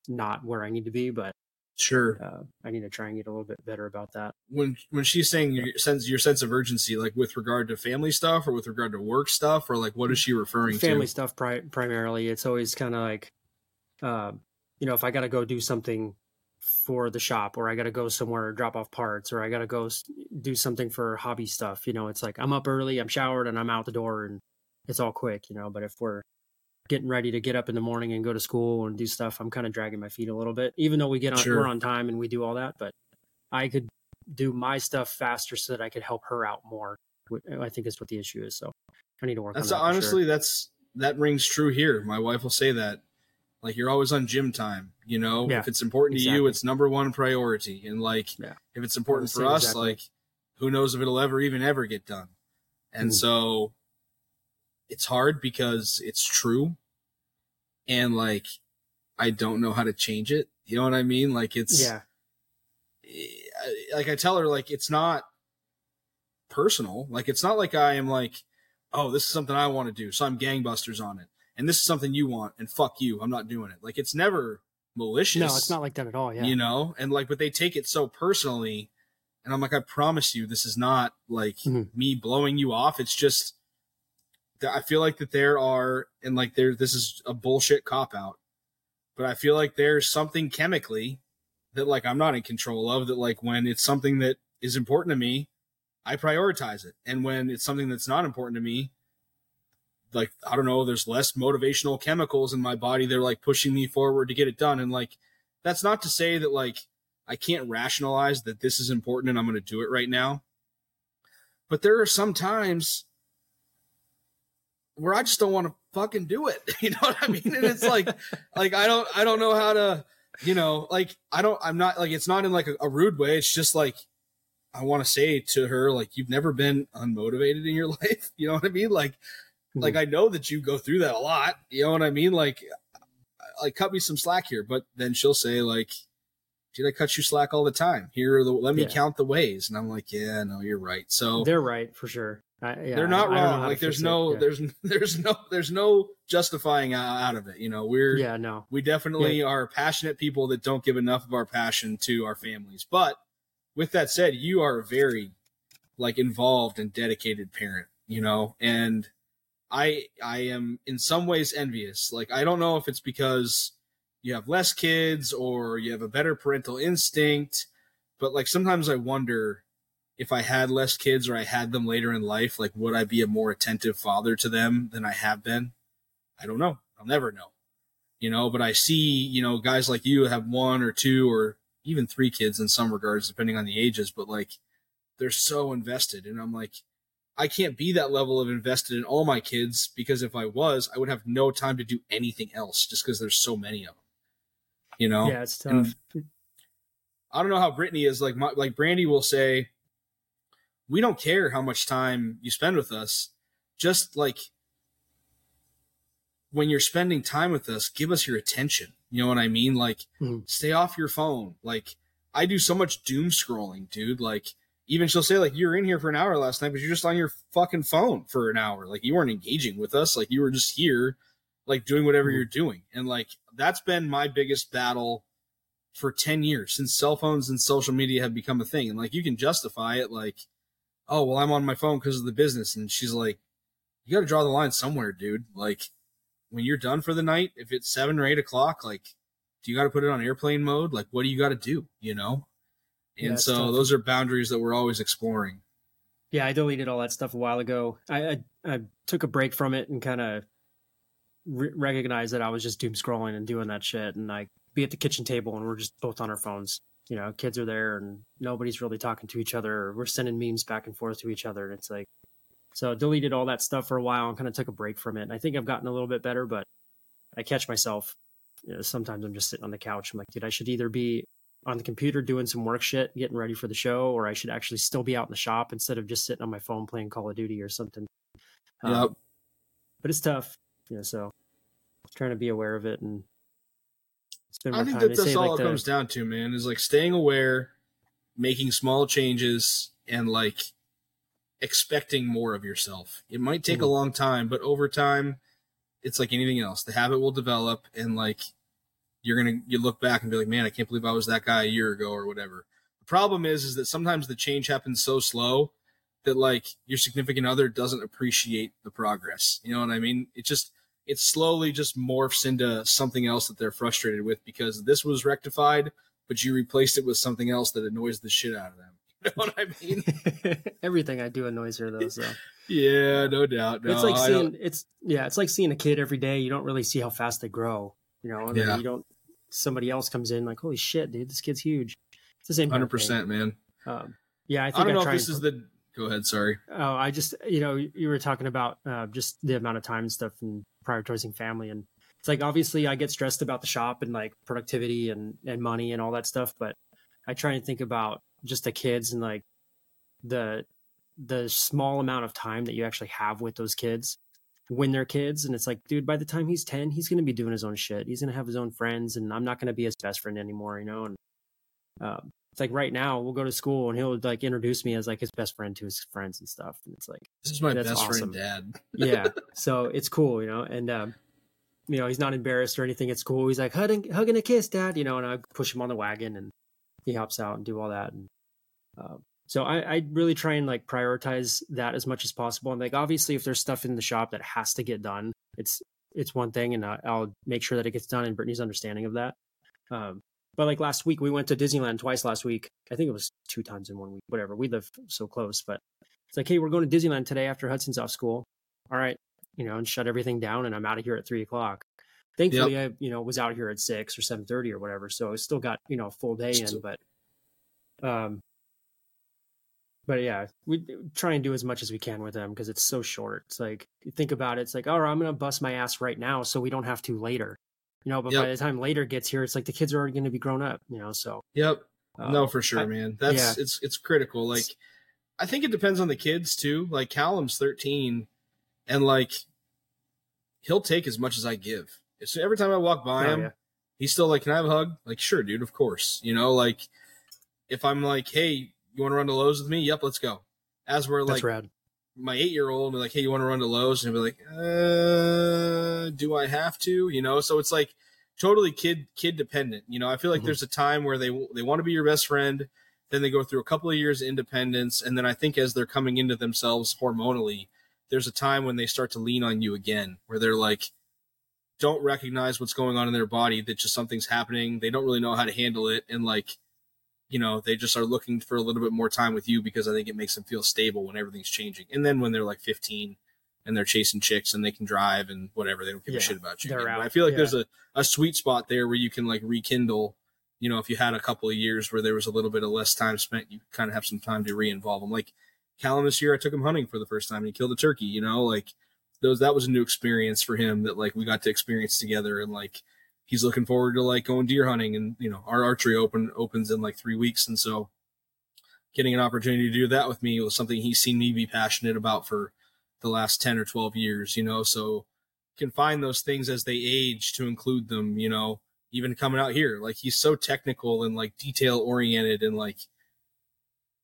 not where I need to be. But Sure. Uh, I need to try and get a little bit better about that. When when she's saying your sense your sense of urgency, like with regard to family stuff or with regard to work stuff, or like what is she referring family to? Family stuff pri- primarily. It's always kind of like, uh, you know, if I got to go do something for the shop, or I got to go somewhere, drop off parts, or I got to go do something for hobby stuff, you know, it's like I'm up early, I'm showered, and I'm out the door, and it's all quick, you know. But if we're getting ready to get up in the morning and go to school and do stuff, I'm kind of dragging my feet a little bit, even though we get on, sure. we're on time and we do all that, but I could do my stuff faster so that I could help her out more. I think is what the issue is. So I need to work that's on that. Honestly, sure. that's, that rings true here. My wife will say that, like, you're always on gym time, you know, yeah, if it's important exactly. to you, it's number one priority. And like, yeah. if it's important for us, exactly. like who knows if it'll ever, even ever get done. And mm. so it's hard because it's true. And like, I don't know how to change it. You know what I mean? Like it's, yeah. like I tell her, like, it's not personal. Like, it's not like I am like, oh, this is something I want to do, so I'm gangbusters on it. And this is something you want, and fuck you, I'm not doing it. Like, it's never malicious. No, it's not like that at all. Yeah. You know? And like, but they take it so personally. And I'm like, I promise you, this is not like mm-hmm. me blowing you off. It's just, I feel like that there are, and like there, this is a bullshit cop out, but I feel like there's something chemically that like I'm not in control of, that like when it's something that is important to me, I prioritize it. And when it's something that's not important to me, like, I don't know, there's less motivational chemicals in my body. They're like pushing me forward to get it done. And like, that's not to say that like I can't rationalize that this is important and I'm going to do it right now. But there are some times where I just don't want to fucking do it. You know what I mean? And it's like, like, I don't, I don't know how to, you know, like, I don't, I'm not like, it's not in like a, a rude way. It's just like, I want to say to her, like, you've never been unmotivated in your life. You know what I mean? Like, mm-hmm. like, I know that you go through that a lot. You know what I mean? Like, like cut me some slack here, but then she'll say like, did I cut you slack all the time? Here are the, let me yeah. count the ways. And I'm like, yeah, no, you're right. So they're right for sure. I, yeah, they're not I, wrong. I like there's no, yeah. there's, there's no, there's no justifying out of it. You know, we're, yeah, no, we definitely yeah. are passionate people that don't give enough of our passion to our families. But with that said, you are a very like involved and dedicated parent, you know, and I, I am in some ways envious. Like, I don't know if it's because you have less kids or you have a better parental instinct, but like, sometimes I wonder, if I had less kids or I had them later in life, like, would I be a more attentive father to them than I have been? I don't know. I'll never know, you know, but I see, you know, guys like you have one or two or even three kids in some regards, depending on the ages, but like they're so invested. And I'm like, I can't be that level of invested in all my kids, because if I was, I would have no time to do anything else just because there's so many of them, you know? Yeah, it's tough. And I don't know how Brittany is. Like, my, like Brandy will say, we don't care how much time you spend with us. Just like when you're spending time with us, give us your attention. You know what I mean? Like mm-hmm. stay off your phone. Like I do so much doom scrolling, dude. Like even she'll say like, you're in here for an hour last night, but you're just on your fucking phone for an hour. Like you weren't engaging with us. Like you were just here, like doing whatever mm-hmm. you're doing. And like, that's been my biggest battle for ten years since cell phones and social media have become a thing. And like, you can justify it. Like, oh, well, I'm on my phone because of the business. And she's like, you got to draw the line somewhere, dude. Like when you're done for the night, if it's seven or eight o'clock, like, do you got to put it on airplane mode? Like, what do you got to do? You know? And yeah, so tough. Those are boundaries that we're always exploring. Yeah. I deleted all that stuff a while ago. I, I, I took a break from it and kind of re- recognized that I was just doom scrolling and doing that shit. And I be at the kitchen table and we're just both on our phones. You know, kids are there and nobody's really talking to each other. We're sending memes back and forth to each other. And it's like, so I deleted all that stuff for a while and kind of took a break from it. And I think I've gotten a little bit better, but I catch myself. You know, sometimes I'm just sitting on the couch. I'm like, dude, I should either be on the computer doing some work shit, getting ready for the show, or I should actually still be out in the shop instead of just sitting on my phone playing Call of Duty or something. Yep. Um, but it's tough. You know, so I'm trying to be aware of it and I think that that's all it comes down to, man, is like staying aware, making small changes, and like expecting more of yourself. It might take mm-hmm. a long time, but over time, it's like anything else. The habit will develop, and like you're going to you look back and be like, man, I can't believe I was that guy a year ago or whatever. The problem is, is that sometimes the change happens so slow that like your significant other doesn't appreciate the progress. You know what I mean? It just, it slowly just morphs into something else that they're frustrated with because this was rectified, but you replaced it with something else that annoys the shit out of them. You know what I mean? Everything I do annoys her though. So. Yeah, no doubt. No, it's like seeing it's yeah, it's like seeing a kid every day. You don't really see how fast they grow. You know, and yeah. you don't. Somebody else comes in like, holy shit, dude, this kid's huge. It's the same. Hundred percent, man. Um, yeah, I think I don't I know if this and, is the. Go ahead. Sorry. Oh, I just you know you were talking about uh, just the amount of time and stuff and prioritizing family, and it's like obviously I get stressed about the shop and like productivity and and money and all that stuff, but I try and think about just the kids and like the the small amount of time that you actually have with those kids when they're kids. And it's like, dude, by the time he's ten, he's going to be doing his own shit. He's going to have his own friends and I'm not going to be his best friend anymore, you know? And um, it's like right now we'll go to school and he'll like introduce me as like his best friend to his friends and stuff. And it's like, this is my best awesome. friend, dad. Yeah. So it's cool, you know? And, um, you know, he's not embarrassed or anything. It's cool. He's like hugging, hugging a kiss, dad, you know, and I push him on the wagon and he hops out and do all that. And, um, So I, I really try and like prioritize that as much as possible. And like, obviously if there's stuff in the shop that has to get done, it's, it's one thing and I, I'll make sure that it gets done and Brittany's understanding of that. Um, but like last week we went to Disneyland twice last week. I think it was two times in one week, whatever. We live so close, but it's like, hey, we're going to Disneyland today after Hudson's off school. All right. You know, and shut everything down and I'm out of here at three o'clock. Thankfully yep. I, you know, was out here at six or seven thirty or whatever. So I still got, you know, a full day in, but, um, But yeah, we try and do as much as we can with them because it's so short. It's like, you think about it, it's like, oh, I'm going to bust my ass right now so we don't have to later. You know, but yep. by the time later gets here, it's like the kids are already going to be grown up, you know, so. Yep. Uh, no, for sure, I, man. That's, yeah. it's, it's critical. Like, it's, I think it depends on the kids too. Like Callum's thirteen and like, he'll take as much as I give. So every time I walk by oh, him, yeah. he's still like, can I have a hug? Like, sure, dude, of course. You know, like if I'm like, hey, you want to run to Lowe's with me? Yep, let's go. As we're like, my eight-year-old, and like, hey, you want to run to Lowe's? And he'll be like, uh, do I have to? You know, so it's like totally kid kid dependent. You know, I feel like mm-hmm. there's a time where they they want to be your best friend, then they go through a couple of years of independence, and then I think as they're coming into themselves hormonally, there's a time when they start to lean on you again, where they're like, don't recognize what's going on in their body, that just something's happening. They don't really know how to handle it, and like, you know, they just are looking for a little bit more time with you because I think it makes them feel stable when everything's changing. And then when they're like fifteen and they're chasing chicks and they can drive and whatever, they don't give yeah, a shit about you. I feel like yeah. there's a, a sweet spot there where you can like rekindle, you know, if you had a couple of years where there was a little bit of less time spent, you kind of have some time to re-involve them. Like Callum this year, I took him hunting for the first time and he killed a turkey, you know, like those, that was a new experience for him that like we got to experience together. And like, he's looking forward to like going deer hunting and, you know, our archery open opens in like three weeks. And so getting an opportunity to do that with me was something he's seen me be passionate about for the last ten or twelve years, you know, so you can find those things as they age to include them, you know, even coming out here, like he's so technical and like detail oriented and like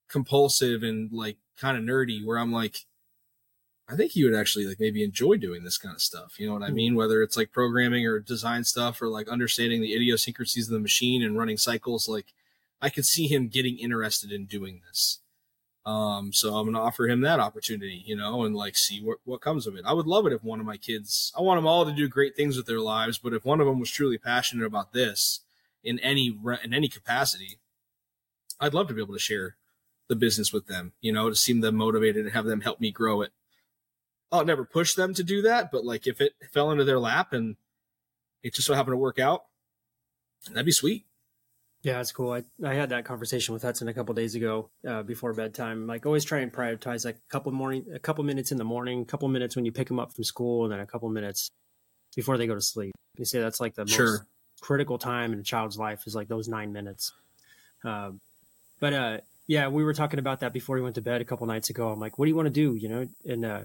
compulsive and like kind of nerdy where I'm like, I think he would actually like maybe enjoy doing this kind of stuff. You know what I mean? Whether it's like programming or design stuff or like understanding the idiosyncrasies of the machine and running cycles, like I could see him getting interested in doing this. Um, so I'm going to offer him that opportunity, you know, and like see what, what comes of it. I would love it if one of my kids, I want them all to do great things with their lives, but if one of them was truly passionate about this in any, in any capacity, I'd love to be able to share the business with them, you know, to see them motivated and have them help me grow it. I'll never push them to do that, but like if it fell into their lap and it just so happened to work out, that'd be sweet. Yeah, that's cool. I, I had that conversation with Hudson a couple of days ago uh, before bedtime. Like always try and prioritize like a couple morning, a couple minutes in the morning, a couple minutes when you pick them up from school, and then a couple minutes before they go to sleep. You say that's like the sure. most critical time in a child's life is like those nine minutes. Um, but uh, yeah, we were talking about that before we went to bed a couple nights ago. I'm like, what do you want to do? You know, and uh,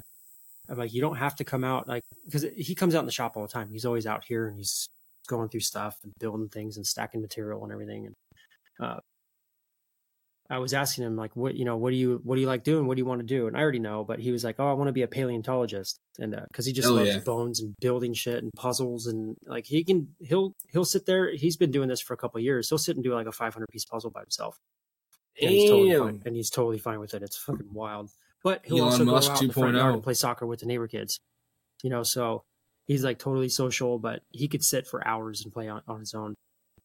I'm like, you don't have to come out like, because he comes out in the shop all the time. He's always out here and he's going through stuff and building things and stacking material and everything. And uh, I was asking him, like, what, you know, what do you, what do you like doing? What do you want to do? And I already know, but he was like, oh, I want to be a paleontologist. And uh, cause he just oh, loves yeah. bones and building shit and puzzles. And like, he can, he'll, he'll sit there. He's been doing this for a couple of years. He'll sit and do like a five hundred piece puzzle by himself. And he's, totally fine, and he's totally fine with it. It's fucking wild. But he'll Elon also go Musk out in the front yard and play soccer with the neighbor kids, you know? So he's like totally social, but he could sit for hours and play on, on his own.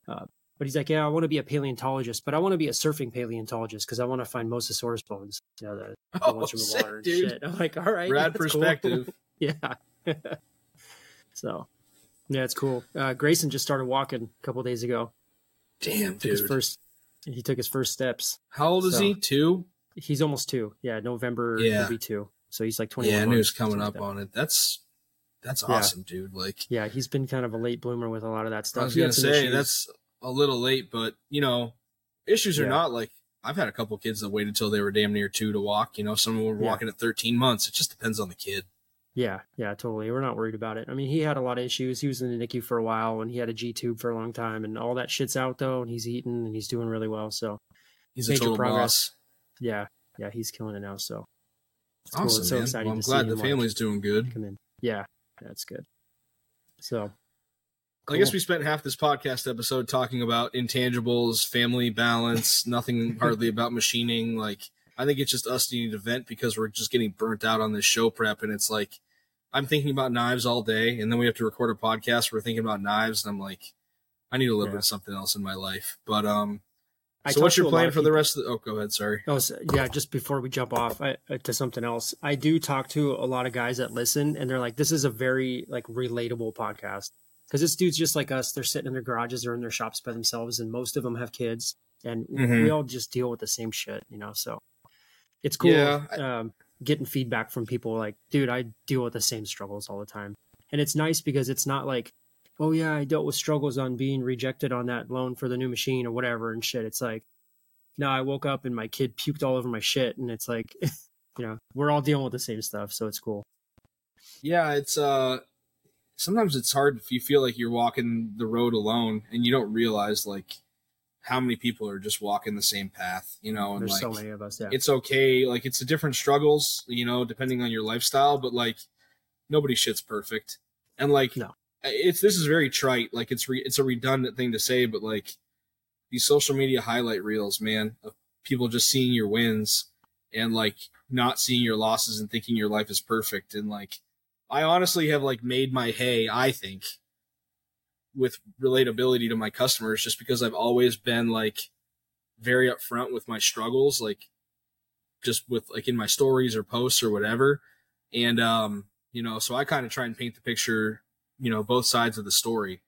Uh, But he's like, yeah, I want to be a paleontologist, but I want to be a surfing paleontologist because I want to find Mosasaurus bones, you know, the, the oh, ones from the sick, water and dude. Shit. I'm like, all right, rad that's perspective. Cool. Yeah. So, yeah, it's cool. Uh, Grayson just started walking a couple of days ago. Damn, he dude. His first, he took his first steps. How old so, is he? Two? He's almost two. Yeah, November yeah. will be two. So he's like twenty-one. Yeah, I knew he was coming up like on it. That's... That's awesome, yeah. dude. Like, yeah, he's been kind of a late bloomer with a lot of that stuff. I was gonna say issues. That's a little late, but you know, issues yeah. are not like I've had a couple kids that waited till they were damn near two to walk. You know, some were yeah. walking at thirteen months. It just depends on the kid. Yeah, yeah, totally. We're not worried about it. I mean, he had a lot of issues. He was in the N I C U for a while, and he had a G tube for a long time, and all that shit's out though, and he's eating and he's doing really well. So he's major a total progress. Boss. Yeah, yeah, he's killing it now. So it's awesome, cool. It's so man. Exciting. Well, I'm to glad see the family's doing good. Come in. Yeah. That's good. So cool. I guess we spent half this podcast episode talking about intangibles, family balance, nothing hardly about machining. Like, I think it's just us needing to vent because we're just getting burnt out on this show prep. And it's like, I'm thinking about knives all day. And then we have to record a podcast. We're thinking about knives. And I'm like, I need a little yeah. bit of something else in my life. But, um, I so what's your plan for people. The rest of the, oh, go ahead. Sorry. Oh, so, yeah. Just before we jump off I, uh, to something else, I do talk to a lot of guys that listen and they're like, this is a very like relatable podcast because this dude's just like us. They're sitting in their garages or in their shops by themselves. And most of them have kids and mm-hmm. we all just deal with the same shit, you know? So it's cool. Yeah, I... um, getting feedback from people like, dude, I deal with the same struggles all the time. And it's nice because it's not like, oh yeah, I dealt with struggles on being rejected on that loan for the new machine or whatever and shit. It's like, no, I woke up and my kid puked all over my shit. And it's like, you know, we're all dealing with the same stuff. So it's cool. Yeah. It's, uh, sometimes it's hard if you feel like you're walking the road alone and you don't realize like how many people are just walking the same path, you know, and there's like, so many of us. Yeah. It's okay. Like it's a different struggles, you know, depending on your lifestyle, but like nobody shit's perfect. And like, no. It's this is very trite, like it's re, it's a redundant thing to say, but like these social media highlight reels, man, of people just seeing your wins and like not seeing your losses and thinking your life is perfect. And like, I honestly have like made my hay, I think, with relatability to my customers, just because I've always been like very upfront with my struggles, like just with like in my stories or posts or whatever. And um, you know, so I kind of try and paint the picture, you know, both sides of the story,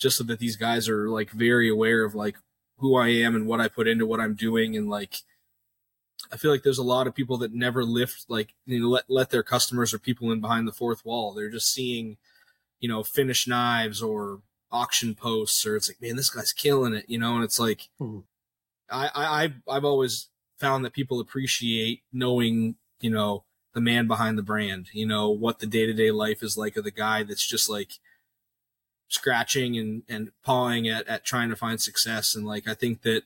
just so that these guys are like very aware of like who I am and what I put into what I'm doing. And like, I feel like there's a lot of people that never lift, like, you know, let, let their customers or people in behind the fourth wall. They're just seeing, you know, finished knives or auction posts, or it's like, man, this guy's killing it, you know? And it's like, mm-hmm. I, I, I've, I've always found that people appreciate knowing, you know, the man behind the brand, you know, what the day-to-day life is like of the guy that's just like scratching and, and pawing at, at trying to find success. And like, I think that,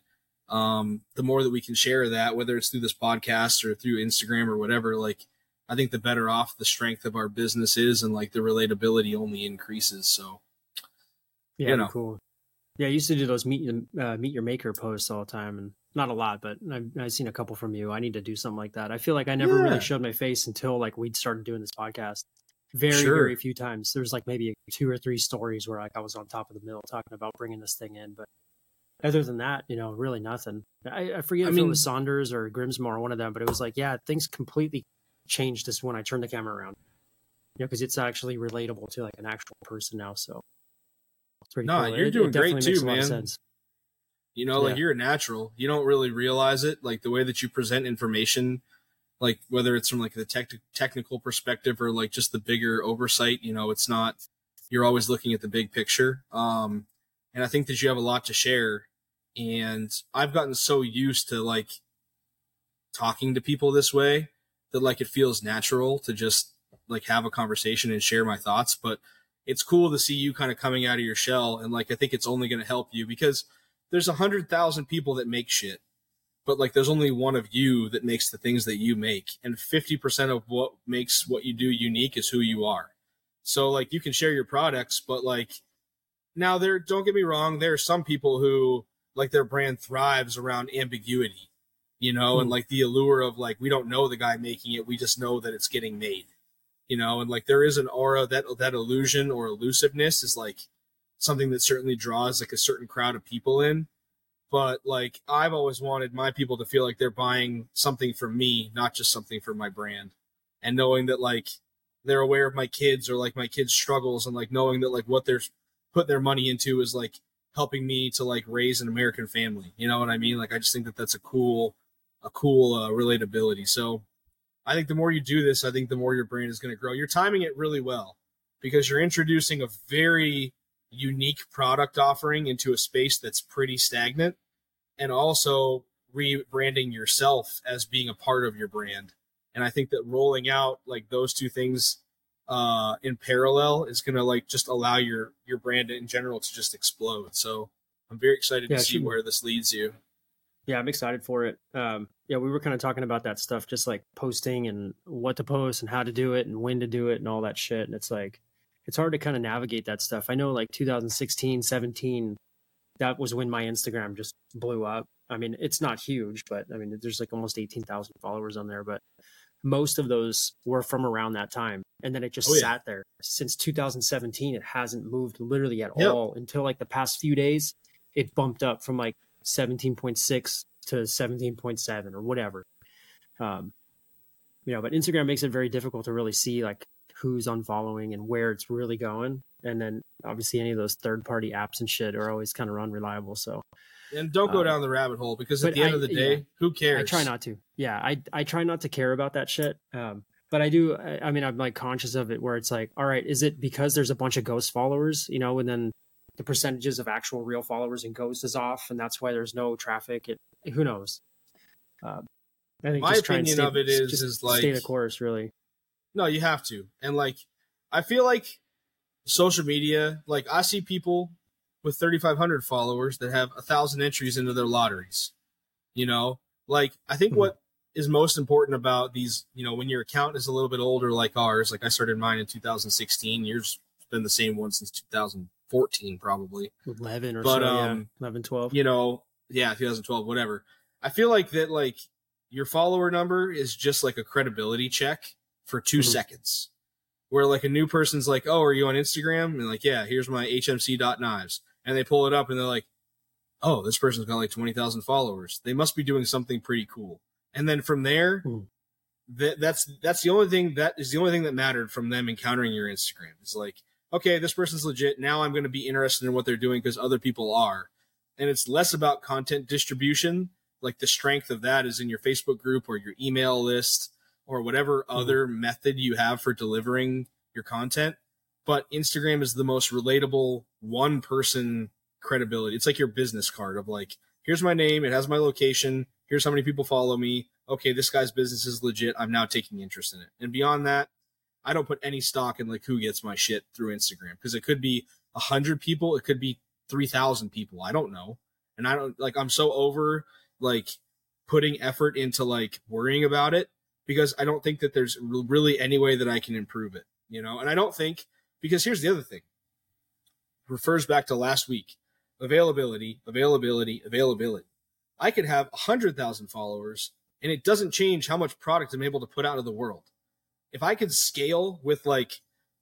um, the more that we can share that, whether it's through this podcast or through Instagram or whatever, like, I think the better off the strength of our business is, and like the relatability only increases. So, yeah, you know. Cool. Yeah. I used to do those meet, uh, meet your maker posts all the time, and not a lot, but I've, I've seen a couple from you. I need to do something like that. I feel like I never yeah. really showed my face until like we'd started doing this podcast. Very, sure. very few times. There's like maybe two or three stories where like I was on top of the mill talking about bringing this thing in. But other than that, you know, really nothing. I, I forget I if mean, it was Saunders or Grimsmore or one of them, but it was like, yeah, things completely changed this when I turned the camera around. You know, because it's actually relatable to like an actual person now. So it's pretty no, cool. you're it, doing it great too, man. You know, like yeah. you're a natural, you don't really realize it. Like the way that you present information, like whether it's from like the tech technical perspective or like just the bigger oversight, you know, it's not, you're always looking at the big picture. Um, and I think that you have a lot to share, and I've gotten so used to like talking to people this way that like, it feels natural to just like have a conversation and share my thoughts. But it's cool to see you kind of coming out of your shell. And like, I think it's only going to help you because there's a hundred thousand people that make shit, but like there's only one of you that makes the things that you make. And fifty percent of what makes what you do unique is who you are. So like you can share your products, but like now there, don't get me wrong. There are some people who like their brand thrives around ambiguity, you know, mm. and like the allure of like, we don't know the guy making it. We just know that it's getting made, you know, and like there is an aura that that illusion or elusiveness is like something that certainly draws like a certain crowd of people in. But like, I've always wanted my people to feel like they're buying something from me, not just something for my brand, and knowing that like they're aware of my kids or like my kids' struggles, and like knowing that like what they're putting their money into is like helping me to like raise an American family. You know what I mean? Like, I just think that that's a cool, a cool uh, relatability. So I think the more you do this, I think the more your brand is going to grow. You're timing it really well because you're introducing a very unique product offering into a space that's pretty stagnant, and also rebranding yourself as being a part of your brand. And I think that rolling out like those two things uh, in parallel is going to like just allow your, your brand in general to just explode. So I'm very excited yeah, to see where this leads you. Yeah, I'm excited for it. Um, yeah, we were kind of talking about that stuff, just like posting and what to post and how to do it and when to do it and all that shit. And it's like, it's hard to kind of navigate that stuff. I know like two thousand sixteen, seventeen, that was when my Instagram just blew up. I mean, it's not huge, but I mean, there's like almost eighteen thousand followers on there, but most of those were from around that time. And then it just oh, yeah. sat there since two thousand seventeen. It hasn't moved literally at yep. all until like the past few days. It bumped up from like seventeen point six to seventeen point seven or whatever. Um, you know, but Instagram makes it very difficult to really see like who's unfollowing and where it's really going. And then obviously any of those third party apps and shit are always kind of unreliable. So, and don't go um, down the rabbit hole, because at the end I, of the day, yeah, who cares? I try not to. Yeah. I, I try not to care about that shit. Um, but I do. I, I mean, I'm like conscious of it where it's like, all right, is it because there's a bunch of ghost followers, you know, and then the percentages of actual real followers and ghosts is off, and that's why there's no traffic. It, who knows? Um, I think my just opinion stay, of it is, just is like stay the course really. No, you have to. And like, I feel like social media, like I see people with thirty-five hundred followers that have a thousand entries into their lotteries, you know, like I think mm-hmm. what is most important about these, you know, when your account is a little bit older, like ours, like I started mine in two thousand sixteen, yours been the same one since two thousand fourteen, probably eleven or but, so, um, yeah. eleven, twelve, you know, yeah, two thousand twelve, whatever. I feel like that, like your follower number is just like a credibility check for two mm-hmm. seconds, where like a new person's like, oh, are you on Instagram? And like, yeah, here's my H M C dot knives. And they pull it up and they're like, oh, this person's got like twenty thousand followers. They must be doing something pretty cool. And then from there, th- that's, that's the only thing that is the only thing that mattered from them encountering your Instagram. It's like, okay, this person's legit. Now I'm going to be interested in what they're doing because other people are. And it's less about content distribution. Like the strength of that is in your Facebook group or your email list, or whatever other method you have for delivering your content. But Instagram is the most relatable one person credibility. It's like your business card of like, here's my name. It has my location. Here's how many people follow me. Okay, this guy's business is legit. I'm now taking interest in it. And beyond that, I don't put any stock in like who gets my shit through Instagram, because it could be a hundred people. It could be three thousand people. I don't know. And I don't like, I'm so over like putting effort into like worrying about it, because I don't think that there's really any way that I can improve it, you know? And I don't think, because here's the other thing. It refers back to last week. Availability, availability, availability. I could have one hundred thousand followers, and it doesn't change how much product I'm able to put out of the world. If I could scale with, like,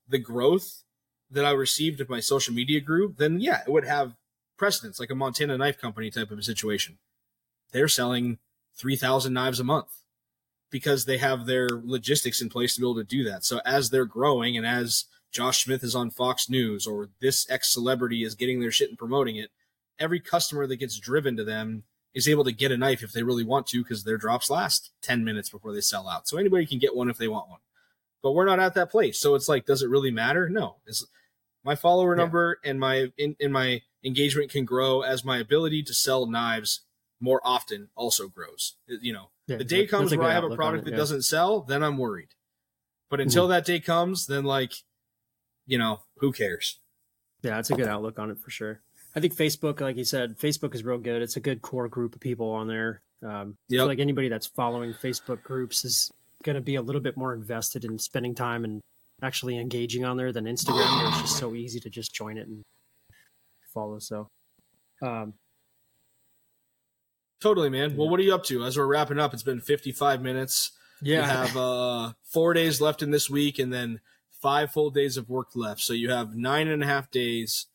the growth that I received if my social media grew, then, yeah, it would have precedence, like a Montana Knife Company type of a situation. They're selling three thousand knives a month, because they have their logistics in place to be able to do that. So as they're growing, and as Josh Smith is on Fox News, or this ex celebrity is getting their shit and promoting it, every customer that gets driven to them is able to get a knife if they really want to, because their drops last ten minutes before they sell out. So anybody can get one if they want one, but we're not at that place. So it's like, does it really matter? No, it's my follower yeah. number and my, in, in my engagement can grow as my ability to sell knives more often also grows, you know. Yeah, the day comes where I have a product it, yeah. that doesn't sell, then I'm worried. But until mm-hmm. that day comes, then like, you know, who cares? Yeah, that's a good outlook on it for sure. I think Facebook, like you said, Facebook is real good. It's a good core group of people on there. Um, yep. So like anybody that's following Facebook groups is going to be a little bit more invested in spending time and actually engaging on there than Instagram, where it's just so easy to just join it and follow. So, um, totally, man. Yeah. Well, what are you up to? As we're wrapping up, it's been fifty-five minutes. Yeah. You have uh, four days left in this week and then five full days of work left. So you have nine and a half days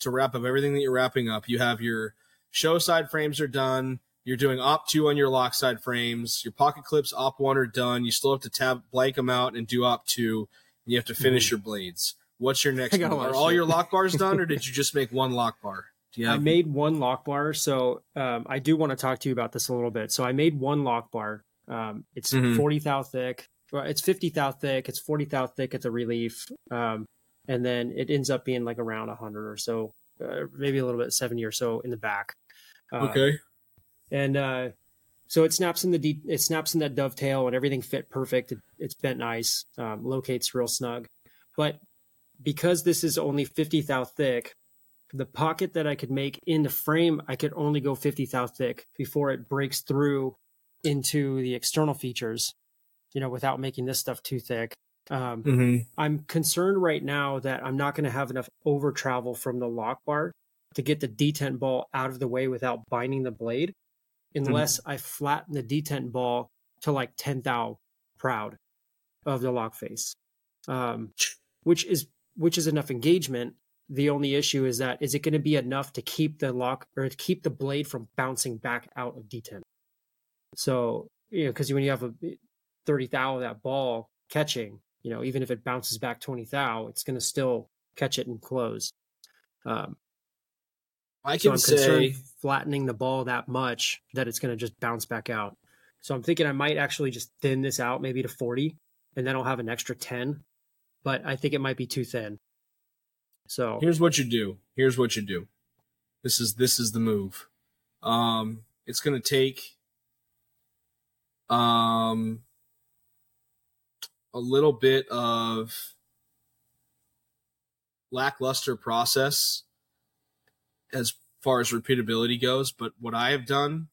to wrap up everything that you're wrapping up. You have your show side frames are done. You're doing op two on your lock side frames. Your pocket clips op one are done. You still have to tab blank them out and do op two. And you have to finish mm. your blades. What's your next one? Are all your lock bars done, or did you just make one lock bar? Do you have- I made one lock bar, so um, I do want to talk to you about this a little bit. So I made one lock bar. Um, it's mm-hmm. forty thou thick. Well, it's fifty thou thick. It's forty thou thick at the relief. Um, and then it ends up being like around one hundred or so, uh, maybe a little bit, seventy or so in the back. Uh, okay. And uh, so it snaps in the de- it snaps in that dovetail, and everything fit perfect. It, it's bent nice, um, locates real snug. But because this is only fifty thou thick, the pocket that I could make in the frame, I could only go fifty thou thick before it breaks through into the external features, you know, without making this stuff too thick. Um, mm-hmm. I'm concerned right now that I'm not going to have enough over travel from the lock bar to get the detent ball out of the way without binding the blade, unless mm-hmm. I flatten the detent ball to like ten thou proud of the lock face, um, which is which is enough engagement. The only issue is that is it going to be enough to keep the lock or to keep the blade from bouncing back out of detent? So, you know, because when you have a thirty thou of that ball catching, you know, even if it bounces back twenty thou, it's going to still catch it and close. Um, I can so I'm say flattening the ball that much that it's going to just bounce back out. So I'm thinking I might actually just thin this out maybe to forty, and then I'll have an extra ten. But I think it might be too thin. So here's what you do. Here's what you do. This is this is the move. Um, it's going to take um a little bit of lackluster process as far as repeatability goes. But what I have done,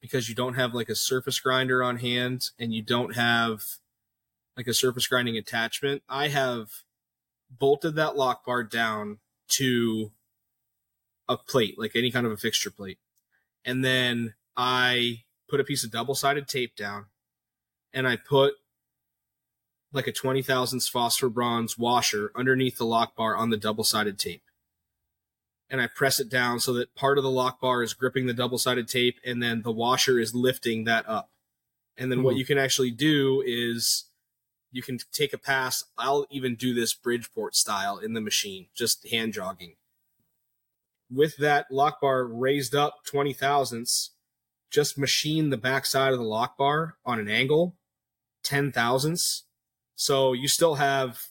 because you don't have like a surface grinder on hand and you don't have like a surface grinding attachment, I have bolted that lock bar down to a plate, like any kind of a fixture plate. And then I put a piece of double-sided tape down, and I put like a twenty thousandths phosphor bronze washer underneath the lock bar on the double-sided tape. And I press it down so that part of the lock bar is gripping the double-sided tape, and then the washer is lifting that up. And then mm-hmm. what you can actually do is you can take a pass. I'll even do this Bridgeport style in the machine, just hand jogging. With that lock bar raised up twenty thousandths, just machine the backside of the lock bar on an angle, ten thousandths. So you still have,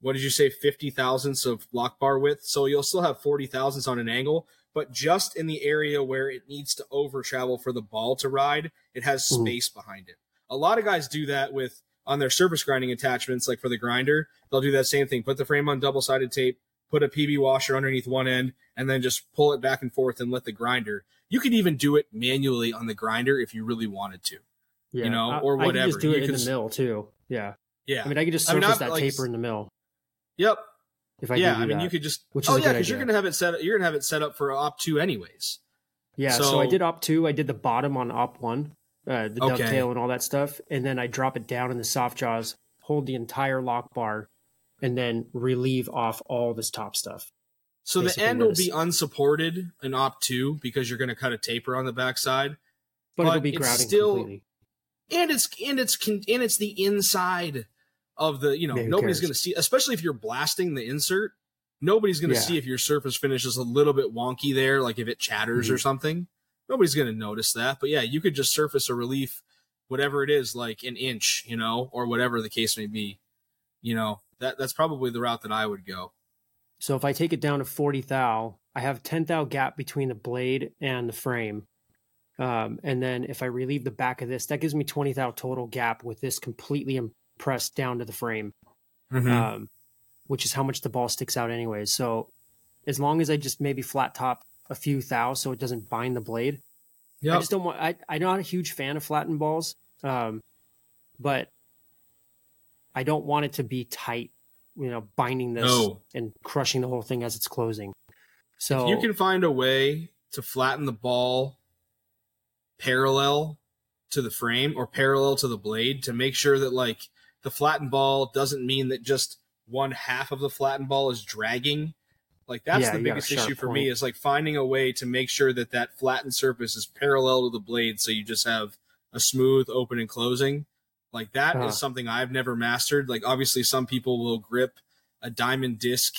what did you say, fifty thousandths of lock bar width? So you'll still have forty thousandths on an angle, but just in the area where it needs to over travel for the ball to ride, it has space mm-hmm. behind it. A lot of guys do that with, on their surface grinding attachments, like for the grinder, they'll do that same thing. Put the frame on double-sided tape, put a P B washer underneath one end, and then just pull it back and forth and let the grinder. You could even do it manually on the grinder if you really wanted to, yeah, you know, or whatever. I can just do it you in can... the mill too. Yeah. Yeah. I mean, I could just surface I mean, that like, taper in the mill. Yep. If I yeah. Do I mean, that, you could just, which oh yeah. Cause idea. you're going to have it set up. You're going to have it set up for op two anyways. Yeah. So, so I did op two. I did the bottom on op one. Uh, the okay. dovetail and all that stuff, and then I drop it down in the soft jaws, hold the entire lock bar, and then relieve off all this top stuff. So basically the end will be unsupported in op two because you're going to cut a taper on the backside, but, but it'll be grouting still, completely. And it's and it's and it's the inside of the you know Maybe nobody's going to see, especially if you're blasting the insert. Nobody's going to yeah. see if your surface finish is a little bit wonky there, like if it chatters mm-hmm. or something. Nobody's going to notice that. But yeah, you could just surface a relief, whatever it is, like an inch, you know, or whatever the case may be. You know, that that's probably the route that I would go. So if I take it down to forty thou, I have ten thou gap between the blade and the frame. Um, and then if I relieve the back of this, that gives me twenty thou total gap with this completely impressed down to the frame, mm-hmm. um, which is how much the ball sticks out anyway. So as long as I just maybe flat top a few thou so it doesn't bind the blade. Yep. I just don't want, I, I'm not a huge fan of flattened balls, um, but I don't want it to be tight, you know, binding this no. and crushing the whole thing as it's closing. So if you can find a way to flatten the ball parallel to the frame or parallel to the blade to make sure that like the flattened ball doesn't mean that just one half of the flattened ball is dragging. Like that's yeah, the biggest issue for point. me is like finding a way to make sure that that flattened surface is parallel to the blade. So you just have a smooth open and closing. Like that uh. is something I've never mastered. Like obviously some people will grip a diamond disc